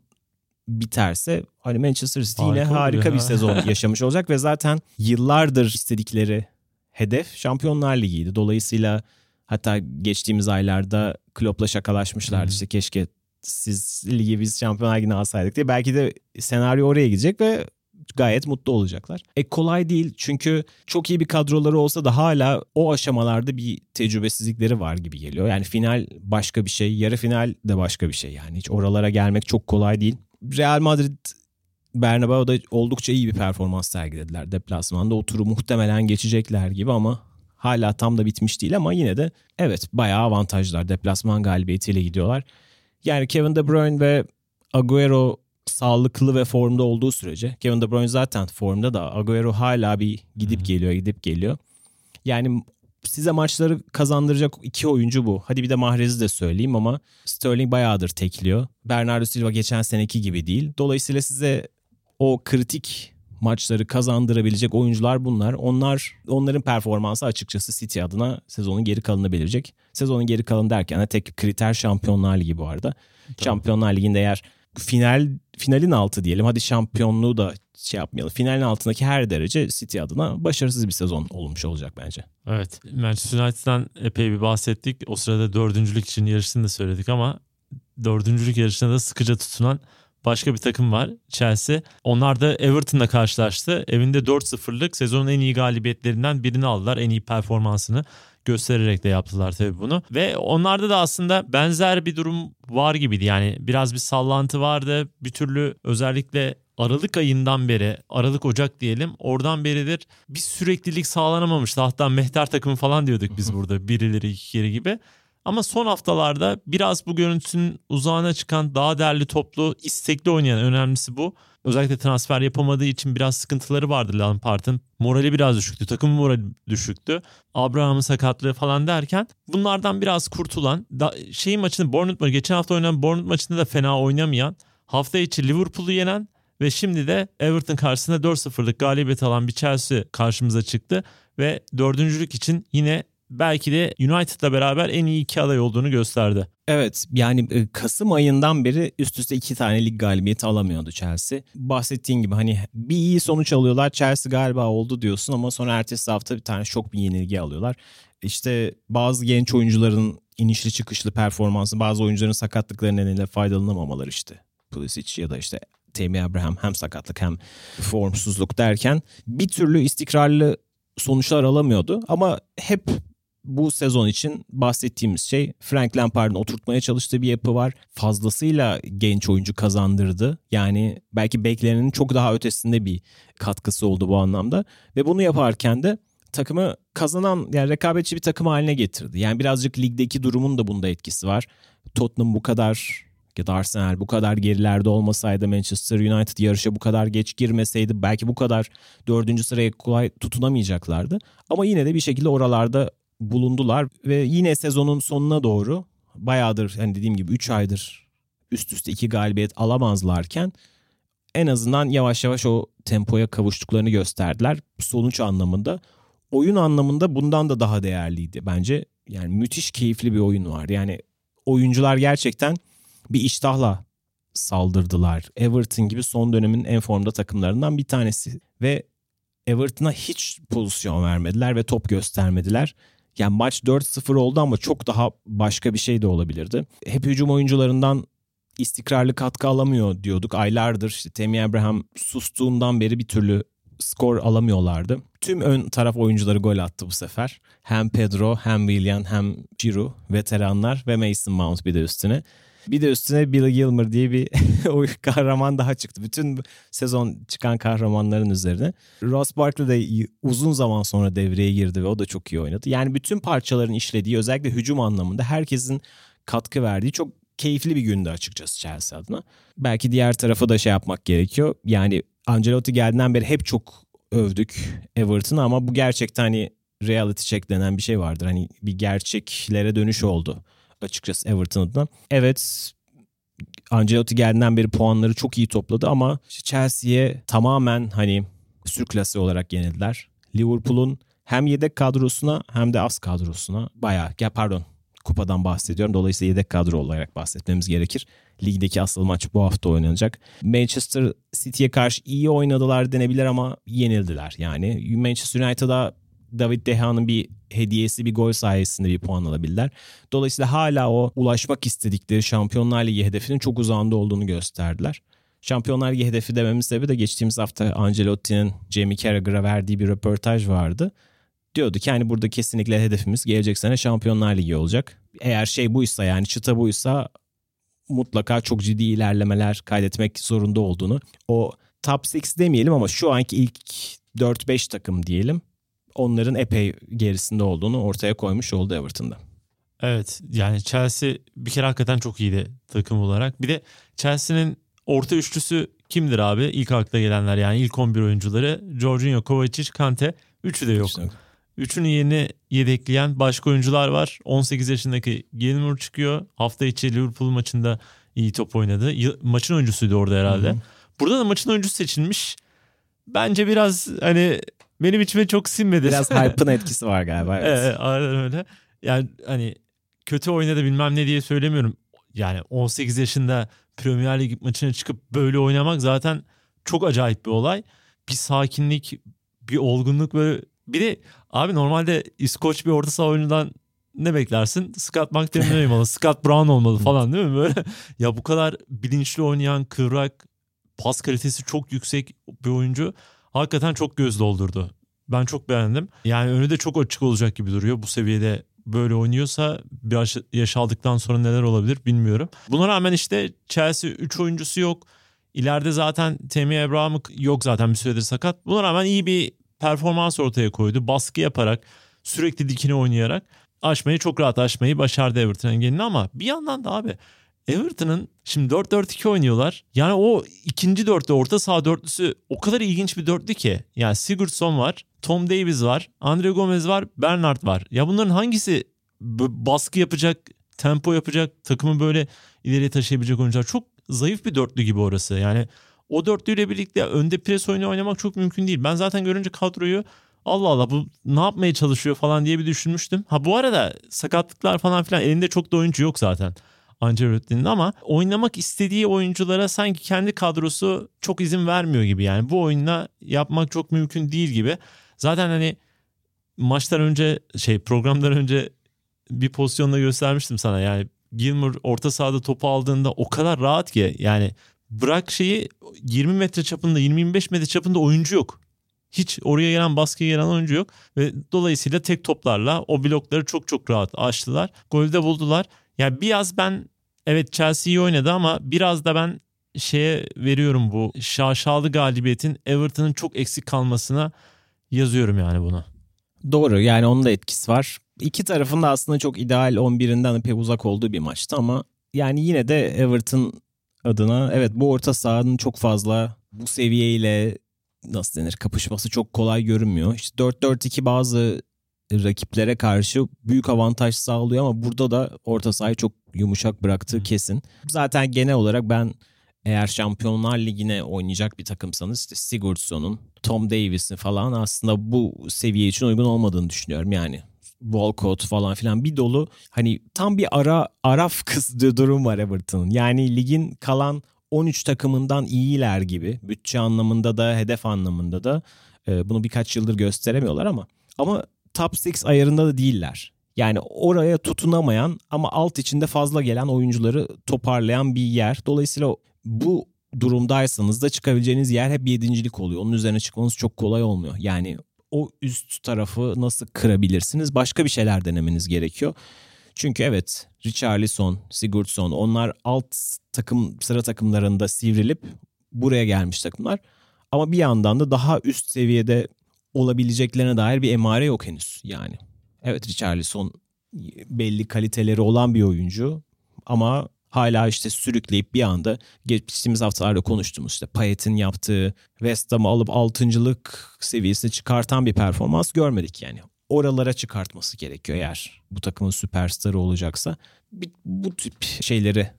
biterse hani Manchester City yine harika bir sezon yaşamış olacak ve zaten yıllardır istedikleri hedef Şampiyonlar Ligi'ydi. Dolayısıyla hatta geçtiğimiz aylarda Klopp'la şakalaşmışlardı. İşte keşke siz ligi biz Şampiyonlar Ligi'ne alsaydık diye. Belki de senaryo oraya gidecek ve gayet mutlu olacaklar. Kolay değil çünkü çok iyi bir kadroları olsa da hala o aşamalarda bir tecrübesizlikleri var gibi geliyor. Yani final başka bir şey, yarı final de başka bir şey. Yani hiç oralara gelmek çok kolay değil. Real Madrid Bernabéu'da oldukça iyi bir performans sergilediler deplasmanda. O turu muhtemelen geçecekler gibi ama hala tam da bitmiş değil ama yine de evet bayağı avantajlar. Deplasman galibiyetiyle gidiyorlar. Yani Kevin De Bruyne ve Agüero sağlıklı ve formda olduğu sürece, Kevin De Bruyne zaten formda da Agüero hala bir gidip geliyor. Yani size maçları kazandıracak iki oyuncu bu. Hadi bir de Mahrez'i de söyleyeyim ama Sterling bayağıdır tekliyor. Bernardo Silva geçen seneki gibi değil. Dolayısıyla size o kritik maçları kazandırabilecek oyuncular bunlar. Onların performansı açıkçası City adına sezonun geri kalanını belirleyecek. Sezonun geri kalanı derken de tek kriter Şampiyonlar Ligi bu arada. Tabii. Şampiyonlar Ligi'nde eğer finalin altı diyelim. Hadi şampiyonluğu da yapmayalım. Finalin altındaki her derece City adına başarısız bir sezon olmuş olacak bence. Evet. Manchester United'dan epey bir bahsettik. O sırada dördüncülük için yarışını da söyledik ama dördüncülük yarışına da sıkıca tutunan başka bir takım var, Chelsea. Onlar da Everton'la karşılaştı. Evinde 4-0'lık sezonun en iyi galibiyetlerinden birini aldılar. En iyi performansını göstererek de yaptılar tabii bunu. Ve onlarda da aslında benzer bir durum var gibiydi. Yani biraz bir sallantı vardı. Bir türlü özellikle Aralık ayından beri, Aralık-Ocak diyelim, oradan beridir bir süreklilik sağlanamamıştı. Hatta mehter takımı falan diyorduk biz burada birileri iki kere gibi. Ama son haftalarda biraz bu görüntünün uzağına çıkan, daha derli toplu, istekli oynayan, önemlisi bu. Özellikle transfer yapamadığı için biraz sıkıntıları vardı Lampard'ın. Morali biraz düşüktü, takımın morali düşüktü. Abraham'ın sakatlığı falan derken bunlardan biraz kurtulan, geçen hafta oynanan Bournemouth maçında da fena oynamayan, hafta içi Liverpool'u yenen ve şimdi de Everton karşısında 4-0'lık galibiyet alan bir Chelsea karşımıza çıktı. Ve dördüncülük için yine belki de United'la beraber en iyi iki aday olduğunu gösterdi. Evet, yani Kasım ayından beri üst üste 2 tane lig galibiyeti alamıyordu Chelsea. Bahsettiğin gibi hani bir iyi sonuç alıyorlar, Chelsea galiba oldu diyorsun ama sonra ertesi hafta bir tane şok bir yenilgi alıyorlar. İşte bazı genç oyuncuların inişli çıkışlı performansı, bazı oyuncuların sakatlıkları nedeniyle faydalanamamaları işte. Pulisic ya da işte Tammy Abraham, hem sakatlık hem formsuzluk derken bir türlü istikrarlı sonuçlar alamıyordu ama hep bu sezon için bahsettiğimiz şey, Frank Lampard'ın oturtmaya çalıştığı bir yapı var. Fazlasıyla genç oyuncu kazandırdı. Yani belki beklenenin çok daha ötesinde bir katkısı oldu bu anlamda. Ve bunu yaparken de takımı kazanan, yani rekabetçi bir takım haline getirdi. Yani birazcık ligdeki durumun da bunda etkisi var. Tottenham bu kadar Arsenal bu kadar gerilerde olmasaydı, Manchester United yarışa bu kadar geç girmeseydi belki bu kadar 4. sıraya kolay tutunamayacaklardı. Ama yine de bir şekilde oralarda bulundular ve yine sezonun sonuna doğru bayağıdır, hani dediğim gibi 3 aydır üst üste 2 galibiyet alamazlarken en azından yavaş yavaş o tempoya kavuştuklarını gösterdiler. Sonuç anlamında, oyun anlamında bundan da daha değerliydi bence. Yani müthiş keyifli bir oyun var. Yani oyuncular gerçekten bir iştahla saldırdılar. Everton gibi son dönemin en formda takımlarından bir tanesi ve Everton'a hiç pozisyon vermediler ve top göstermediler. Yani maç 4-0 oldu ama çok daha başka bir şey de olabilirdi. Hep hücum oyuncularından istikrarlı katkı alamıyor diyorduk. Aylardır işte Tammy Abraham sustuğundan beri bir türlü skor alamıyorlardı. Tüm ön taraf oyuncuları gol attı bu sefer. Hem Pedro, hem Willian, hem Giroud, veteranlar ve Mason Mount bir de üstüne. Bir de üstüne Billy Gilmour diye bir kahraman daha çıktı. Bütün sezon çıkan kahramanların üzerine. Ross Barkley de uzun zaman sonra devreye girdi ve o da çok iyi oynadı. Yani bütün parçaların işlediği, özellikle hücum anlamında herkesin katkı verdiği çok keyifli bir gündü açıkçası Chelsea adına. Belki diğer tarafa da şey yapmak gerekiyor. Yani Ancelotti geldiğinden beri hep çok övdük Everton'ı ama bu gerçekten hani reality check denen bir şey vardır. Hani bir gerçeklere dönüş oldu açıkçası Everton adına. Evet, Ancelotti geldiğinden beri puanları çok iyi topladı ama Chelsea'ye tamamen hani sürklase olarak yenildiler. Liverpool'un hem yedek kadrosuna hem de az kadrosuna bayağı, kupadan bahsediyorum. Dolayısıyla yedek kadro olarak bahsetmemiz gerekir. Ligdeki asıl maç bu hafta oynanacak. Manchester City'ye karşı iyi oynadılar denebilir ama yenildiler. Yani Manchester United'a David De Gea'nın bir hediyesi, bir gol sayesinde bir puan alabildiler. Dolayısıyla hala o ulaşmak istedikleri Şampiyonlar Ligi hedefinin çok uzağında olduğunu gösterdiler. Şampiyonlar Ligi hedefi dememin sebebi de geçtiğimiz hafta Ancelotti'nin Jamie Carragher'a verdiği bir röportaj vardı. Diyordu ki yani burada kesinlikle hedefimiz gelecek sene Şampiyonlar Ligi olacak. Eğer şey buysa, yani çıta buysa mutlaka çok ciddi ilerlemeler kaydetmek zorunda olduğunu, o top 6 demeyelim ama şu anki ilk 4-5 takım diyelim, onların epey gerisinde olduğunu ortaya koymuş oldu Everton'da. Evet, yani Chelsea bir kere hakikaten çok iyiydi takım olarak. Bir de Chelsea'nin orta üçlüsü kimdir abi? İlk akla gelenler, yani ilk 11 oyuncuları Jorginho, Kovacic, Kante, üçü de yok. Üçünü yeni yedekleyen başka oyuncular var. 18 yaşındaki Gilmour çıkıyor. Hafta içi Liverpool maçında iyi top oynadı. Maçın oyuncusuydu orada herhalde. Hı-hı. Burada da maçın oyuncusu seçilmiş. Bence biraz hani benim içime çok sinmedi. Biraz hype'ın etkisi var galiba. Evet. Aynen öyle. Yani hani kötü oynadı bilmem ne diye söylemiyorum. Yani 18 yaşında Premier Lig maçına çıkıp böyle oynamak zaten çok acayip bir olay. Bir sakinlik, bir olgunluk böyle. Bir de abi normalde İskoç bir orta saha oyuncudan ne beklersin? Scott McTominay olmalı, Scott Brown olmalı falan değil mi? Böyle ya bu kadar bilinçli oynayan, kıvrak, pas kalitesi çok yüksek bir oyuncu hakikaten çok göz doldurdu. Ben çok beğendim. Yani önü de çok açık olacak gibi duruyor. Bu seviyede böyle oynuyorsa biraz yaş aldıktan sonra neler olabilir bilmiyorum. Buna rağmen işte Chelsea 3 oyuncusu yok. İleride zaten Tammy Abraham yok, zaten bir süredir sakat. Buna rağmen iyi bir performans ortaya koydu. Baskı yaparak, sürekli dikine oynayarak çok rahat aşmayı başardı Everton'ın gelini. Ama bir yandan da abi Everton'ın şimdi 4-4-2 oynuyorlar. Yani o ikinci dörtlü, orta saha dörtlüsü o kadar ilginç bir dörtlü ki. Yani Sigurdsson var, Tom Davies var, Andre Gomez var, Bernard var. Ya bunların hangisi baskı yapacak, tempo yapacak, takımı böyle ileriye taşıyabilecek oyuncular? Çok zayıf bir dörtlü gibi orası. Yani o dörtlüyle birlikte önde pres oyunu oynamak çok mümkün değil. Ben zaten görünce kadroyu Allah bu ne yapmaya çalışıyor falan diye bir düşünmüştüm. Ha bu arada sakatlıklar falan filan, elinde çok da oyuncu yok zaten Ancelotti'nin, ama oynamak istediği oyunculara sanki kendi kadrosu çok izin vermiyor gibi. Yani bu oyunla yapmak çok mümkün değil gibi. Zaten hani programdan önce bir pozisyonda göstermiştim sana. Yani Gilmour orta sahada topu aldığında o kadar rahat ki, yani bırak şeyi 20 metre çapında, 20-25 metre çapında oyuncu yok. Hiç oraya gelen, baskıya gelen oyuncu yok. Ve dolayısıyla tek toplarla o blokları çok çok rahat açtılar. Golü de buldular. Yani biraz Chelsea iyi oynadı ama biraz da ben şeye veriyorum, bu şaşalı galibiyetin Everton'ın çok eksik kalmasına yazıyorum yani bunu. Doğru, yani onun da etkisi var. İki tarafın da aslında çok ideal 11'inden epey uzak olduğu bir maçtı ama yani yine de Everton adına evet bu orta sahanın çok fazla bu seviyeyle nasıl denir kapışması çok kolay görünmüyor. İşte 4-4-2 bazı rakiplere karşı büyük avantaj sağlıyor ama burada da orta sahayı çok yumuşak bıraktığı kesin. Zaten genel olarak ben eğer Şampiyonlar Ligi'ne oynayacak bir takımsanız işte Sigurdsson'un, Tom Davies'in falan aslında bu seviye için uygun olmadığını düşünüyorum yani. Walcott falan filan bir dolu hani tam bir araf kızdığı durum var Everton'ın. Yani ligin kalan 13 takımından iyiler gibi bütçe anlamında da hedef anlamında da bunu birkaç yıldır gösteremiyorlar ama top 6 ayarında da değiller. Yani oraya tutunamayan ama alt içinde fazla gelen oyuncuları toparlayan bir yer. Dolayısıyla bu durumdaysanız da çıkabileceğiniz yer hep 7.lik oluyor. Onun üzerine çıkmanız çok kolay olmuyor. Yani o üst tarafı nasıl kırabilirsiniz? Başka bir şeyler denemeniz gerekiyor. Çünkü evet Richarlison, Sigurdsson onlar alt takım sıra takımlarında sivrilip buraya gelmiş takımlar. Ama bir yandan da daha üst seviyede olabileceklerine dair bir emare yok henüz yani. Evet Richarlison belli kaliteleri olan bir oyuncu ama hala işte sürükleyip bir anda geçtiğimiz haftalarda konuştuğumuz işte Payet'in yaptığı West Ham'ı alıp 6.lık seviyesine çıkartan bir performans görmedik yani. Oralara çıkartması gerekiyor eğer bu takımın süperstarı olacaksa. Bu tip şeyleri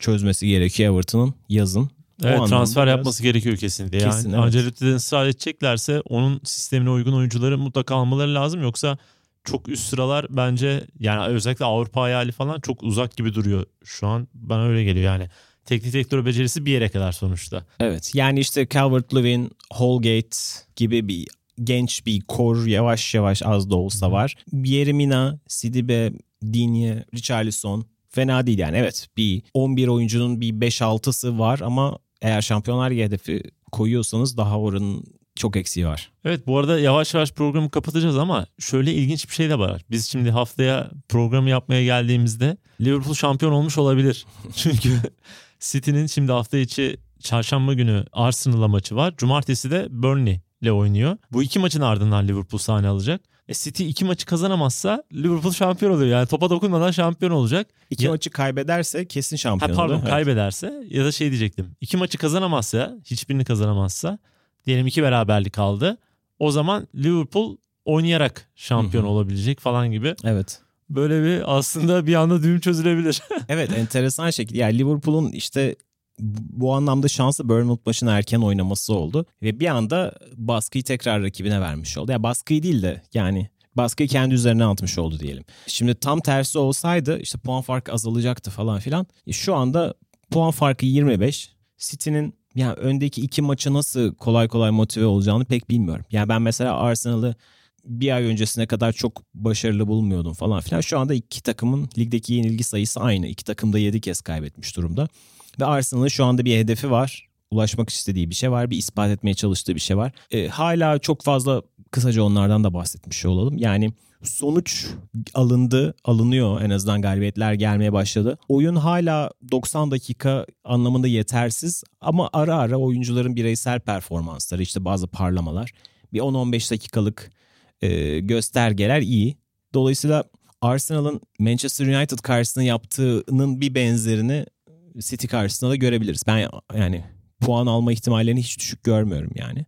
çözmesi gerekiyor Everton'ın yazın. Evet transfer yapması gerekiyor kesinlikle. Kesin, yani evet. Ancelotti'den ısrar edeceklerse onun sistemine uygun oyuncuları mutlaka almaları lazım. Yoksa çok üst sıralar bence yani özellikle Avrupa hayali falan çok uzak gibi duruyor şu an. Bana öyle geliyor yani. Teknik direktör becerisi bir yere kadar sonuçta. Evet yani işte Calvert-Lewin, Holgate gibi bir genç bir kor yavaş yavaş az da olsa var. Yermina, Sidibe, Digne, Richarlison fena değil yani. Evet bir 11 oyuncunun bir 5-6'sı var ama eğer Şampiyonlar Ligi hedefi koyuyorsanız daha oranın çok eksiği var. Evet bu arada yavaş yavaş programı kapatacağız ama şöyle ilginç bir şey de var. Biz şimdi haftaya programı yapmaya geldiğimizde Liverpool şampiyon olmuş olabilir. Çünkü City'nin şimdi hafta içi çarşamba günü Arsenal'la maçı var. Cumartesi de Burnley ile oynuyor. Bu iki maçın ardından Liverpool sahne alacak. City iki maçı kazanamazsa Liverpool şampiyon oluyor. Yani topa dokunmadan şampiyon olacak. İki maçı kaybederse kesin şampiyon oluyor. Pardon evet. Kaybederse ya da şey diyecektim. İki maçı kazanamazsa hiçbirini kazanamazsa diyelim iki beraberlik kaldı. O zaman Liverpool oynayarak şampiyon olabilecek falan gibi. Evet. Böyle bir aslında bir anda düğüm çözülebilir. Evet enteresan şekilde. Yani Liverpool'un işte bu anlamda şansı Bournemouth maçını erken oynaması oldu. Ve bir anda baskıyı tekrar rakibine vermiş oldu. Yani baskıyı değil de yani baskıyı kendi üzerine atmış oldu diyelim. Şimdi tam tersi olsaydı işte puan farkı azalacaktı falan filan. Şu anda puan farkı 25. City'nin yani öndeki iki maça nasıl kolay kolay motive olacağını pek bilmiyorum. Yani ben mesela Arsenal'ı bir ay öncesine kadar çok başarılı bulmuyordum falan filan. Şu anda iki takımın ligdeki yenilgi sayısı aynı. İki takım da 7 kez kaybetmiş durumda. Ve Arsenal'ın şu anda bir hedefi var. Ulaşmak istediği bir şey var. Bir ispat etmeye çalıştığı bir şey var. Hala çok fazla kısaca onlardan da bahsetmiş olalım. Yani sonuç alınıyor en azından galibiyetler gelmeye başladı. Oyun hala 90 dakika anlamında yetersiz ama ara ara oyuncuların bireysel performansları işte bazı parlamalar bir 10-15 dakikalık göstergeler iyi. Dolayısıyla Arsenal'ın Manchester United karşısında yaptığının bir benzerini City karşısında da görebiliriz. Ben yani puan alma ihtimallerini hiç düşük görmüyorum yani.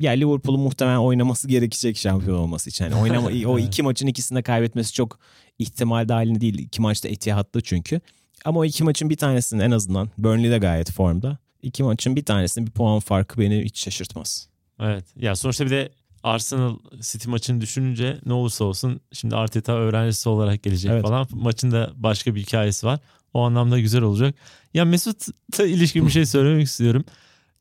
Ya Liverpool'un muhtemelen oynaması gerekecek şampiyon olması için. Yani o iki maçın ikisinde kaybetmesi çok ihtimal dahilinde değil. İki maçta Etihad'da çünkü. Ama o iki maçın bir tanesinin en azından Burnley'de gayet formda. İki maçın bir tanesinin bir puan farkı beni hiç şaşırtmaz. Evet. Ya sonuçta bir de Arsenal City maçını düşününce ne olursa olsun şimdi Arteta öğrencisi olarak gelecek evet. Falan. Maçın da başka bir hikayesi var. O anlamda güzel olacak. Ya Mesut'la ilişkin bir şey söylemek istiyorum.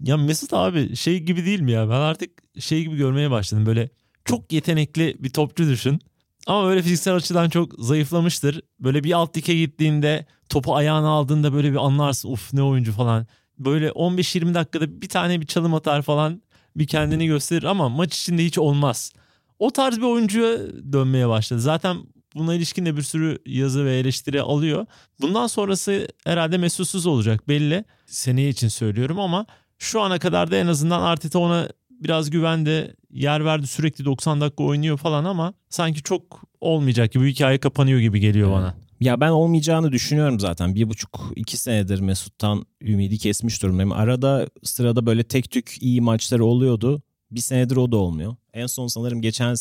Ya Mesut abi şey gibi değil mi ya? Ben artık şey gibi görmeye başladım. Böyle çok yetenekli bir topçu düşün. Ama böyle fiziksel açıdan çok zayıflamıştır. Böyle bir alt dike gittiğinde topu ayağına aldığında böyle bir anlarsın. Uf ne oyuncu falan. Böyle 15-20 dakikada bir tane bir çalım atar falan. Bir kendini gösterir ama maç içinde hiç olmaz. O tarz bir oyuncuya dönmeye başladı. Zaten buna ilişkin de bir sürü yazı ve eleştiri alıyor. Bundan sonrası herhalde Mesut'suz olacak belli. Seneye için söylüyorum ama şu ana kadar da en azından Arteta ona biraz güvendi, yer verdi, sürekli 90 dakika oynuyor falan ama sanki çok olmayacak gibi hikaye kapanıyor gibi geliyor bana. Ya ben olmayacağını düşünüyorum zaten. 1,5-2 senedir Mesut'tan ümidi kesmiş durumdayım. Arada sırada böyle tek tük iyi maçları oluyordu. Bir senedir o da olmuyor. En son sanırım geçen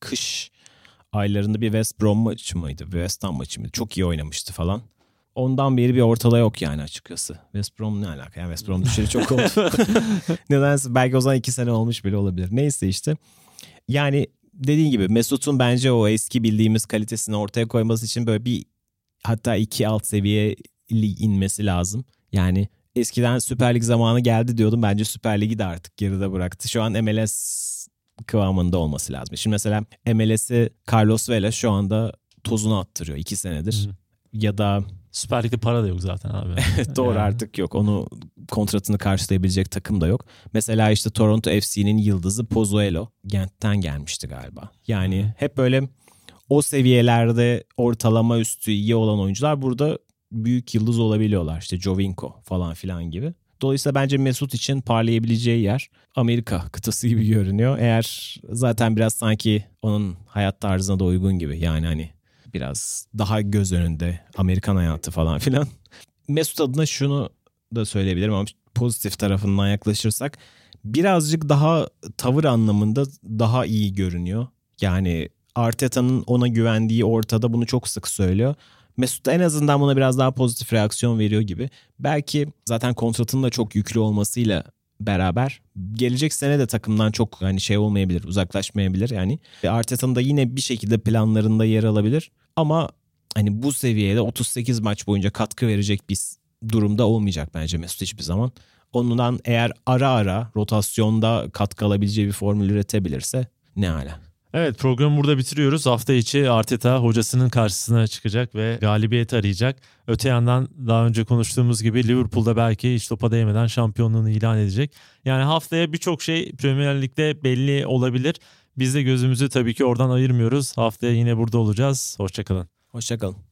kış aylarında bir West Brom maçı mıydı? West Ham maçı mıydı? Çok iyi oynamıştı falan. Ondan beri bir ortada yok yani açıkçası. West Brom ne alaka? Yani West Brom düşeri çok oldu. Nedense belki o zaman 2 sene olmuş bile olabilir. Neyse işte. Yani dediğin gibi Mesut'un bence o eski bildiğimiz kalitesini ortaya koyması için böyle bir hatta 2 alt seviyeli inmesi lazım. Yani eskiden Süper Lig zamanı geldi diyordum. Bence Süper Lig'i de artık geride bıraktı. Şu an MLS kıvamında olması lazım. Şimdi mesela MLS'i Carlos Vela şu anda tozunu attırıyor 2 senedir. Ya da Süper Lig'de para da yok zaten abi. Doğru yani. Artık yok. Onu kontratını karşılayabilecek takım da yok. Mesela işte Toronto FC'nin yıldızı Pozuelo Gent'ten gelmişti galiba. Yani hep böyle o seviyelerde ortalama üstü iyi olan oyuncular burada büyük yıldız olabiliyorlar. İşte Jovinko falan filan gibi. Dolayısıyla bence Mesut için parlayabileceği yer Amerika kıtası gibi görünüyor. Eğer zaten biraz sanki onun hayat tarzına da uygun gibi. Yani hani biraz daha göz önünde Amerikan hayatı falan filan. Mesut adına şunu da söyleyebilirim ama pozitif tarafından yaklaşırsak birazcık daha tavır anlamında daha iyi görünüyor. Yani Arteta'nın ona güvendiği ortada, bunu çok sık söylüyor. Mesut en azından buna biraz daha pozitif reaksiyon veriyor gibi. Belki zaten kontratının da çok yüklü olmasıyla beraber gelecek sene de takımdan çok hani şey olmayabilir, uzaklaşmayabilir yani. Arteta'nın da yine bir şekilde planlarında yer alabilir ama hani bu seviyede 38 maç boyunca katkı verecek bir durumda olmayacak bence Mesut hiçbir zaman. Ondan eğer ara ara rotasyonda katkı alabileceği bir formül üretebilirse ne ala. Evet, programı burada bitiriyoruz. Hafta içi Arteta hocasının karşısına çıkacak ve galibiyet arayacak. Öte yandan daha önce konuştuğumuz gibi Liverpool'da belki hiç topa değmeden şampiyonluğunu ilan edecek. Yani haftaya birçok şey Premier Lig'de belli olabilir. Biz de gözümüzü tabii ki oradan ayırmıyoruz. Haftaya yine burada olacağız. Hoşçakalın. Hoşçakalın.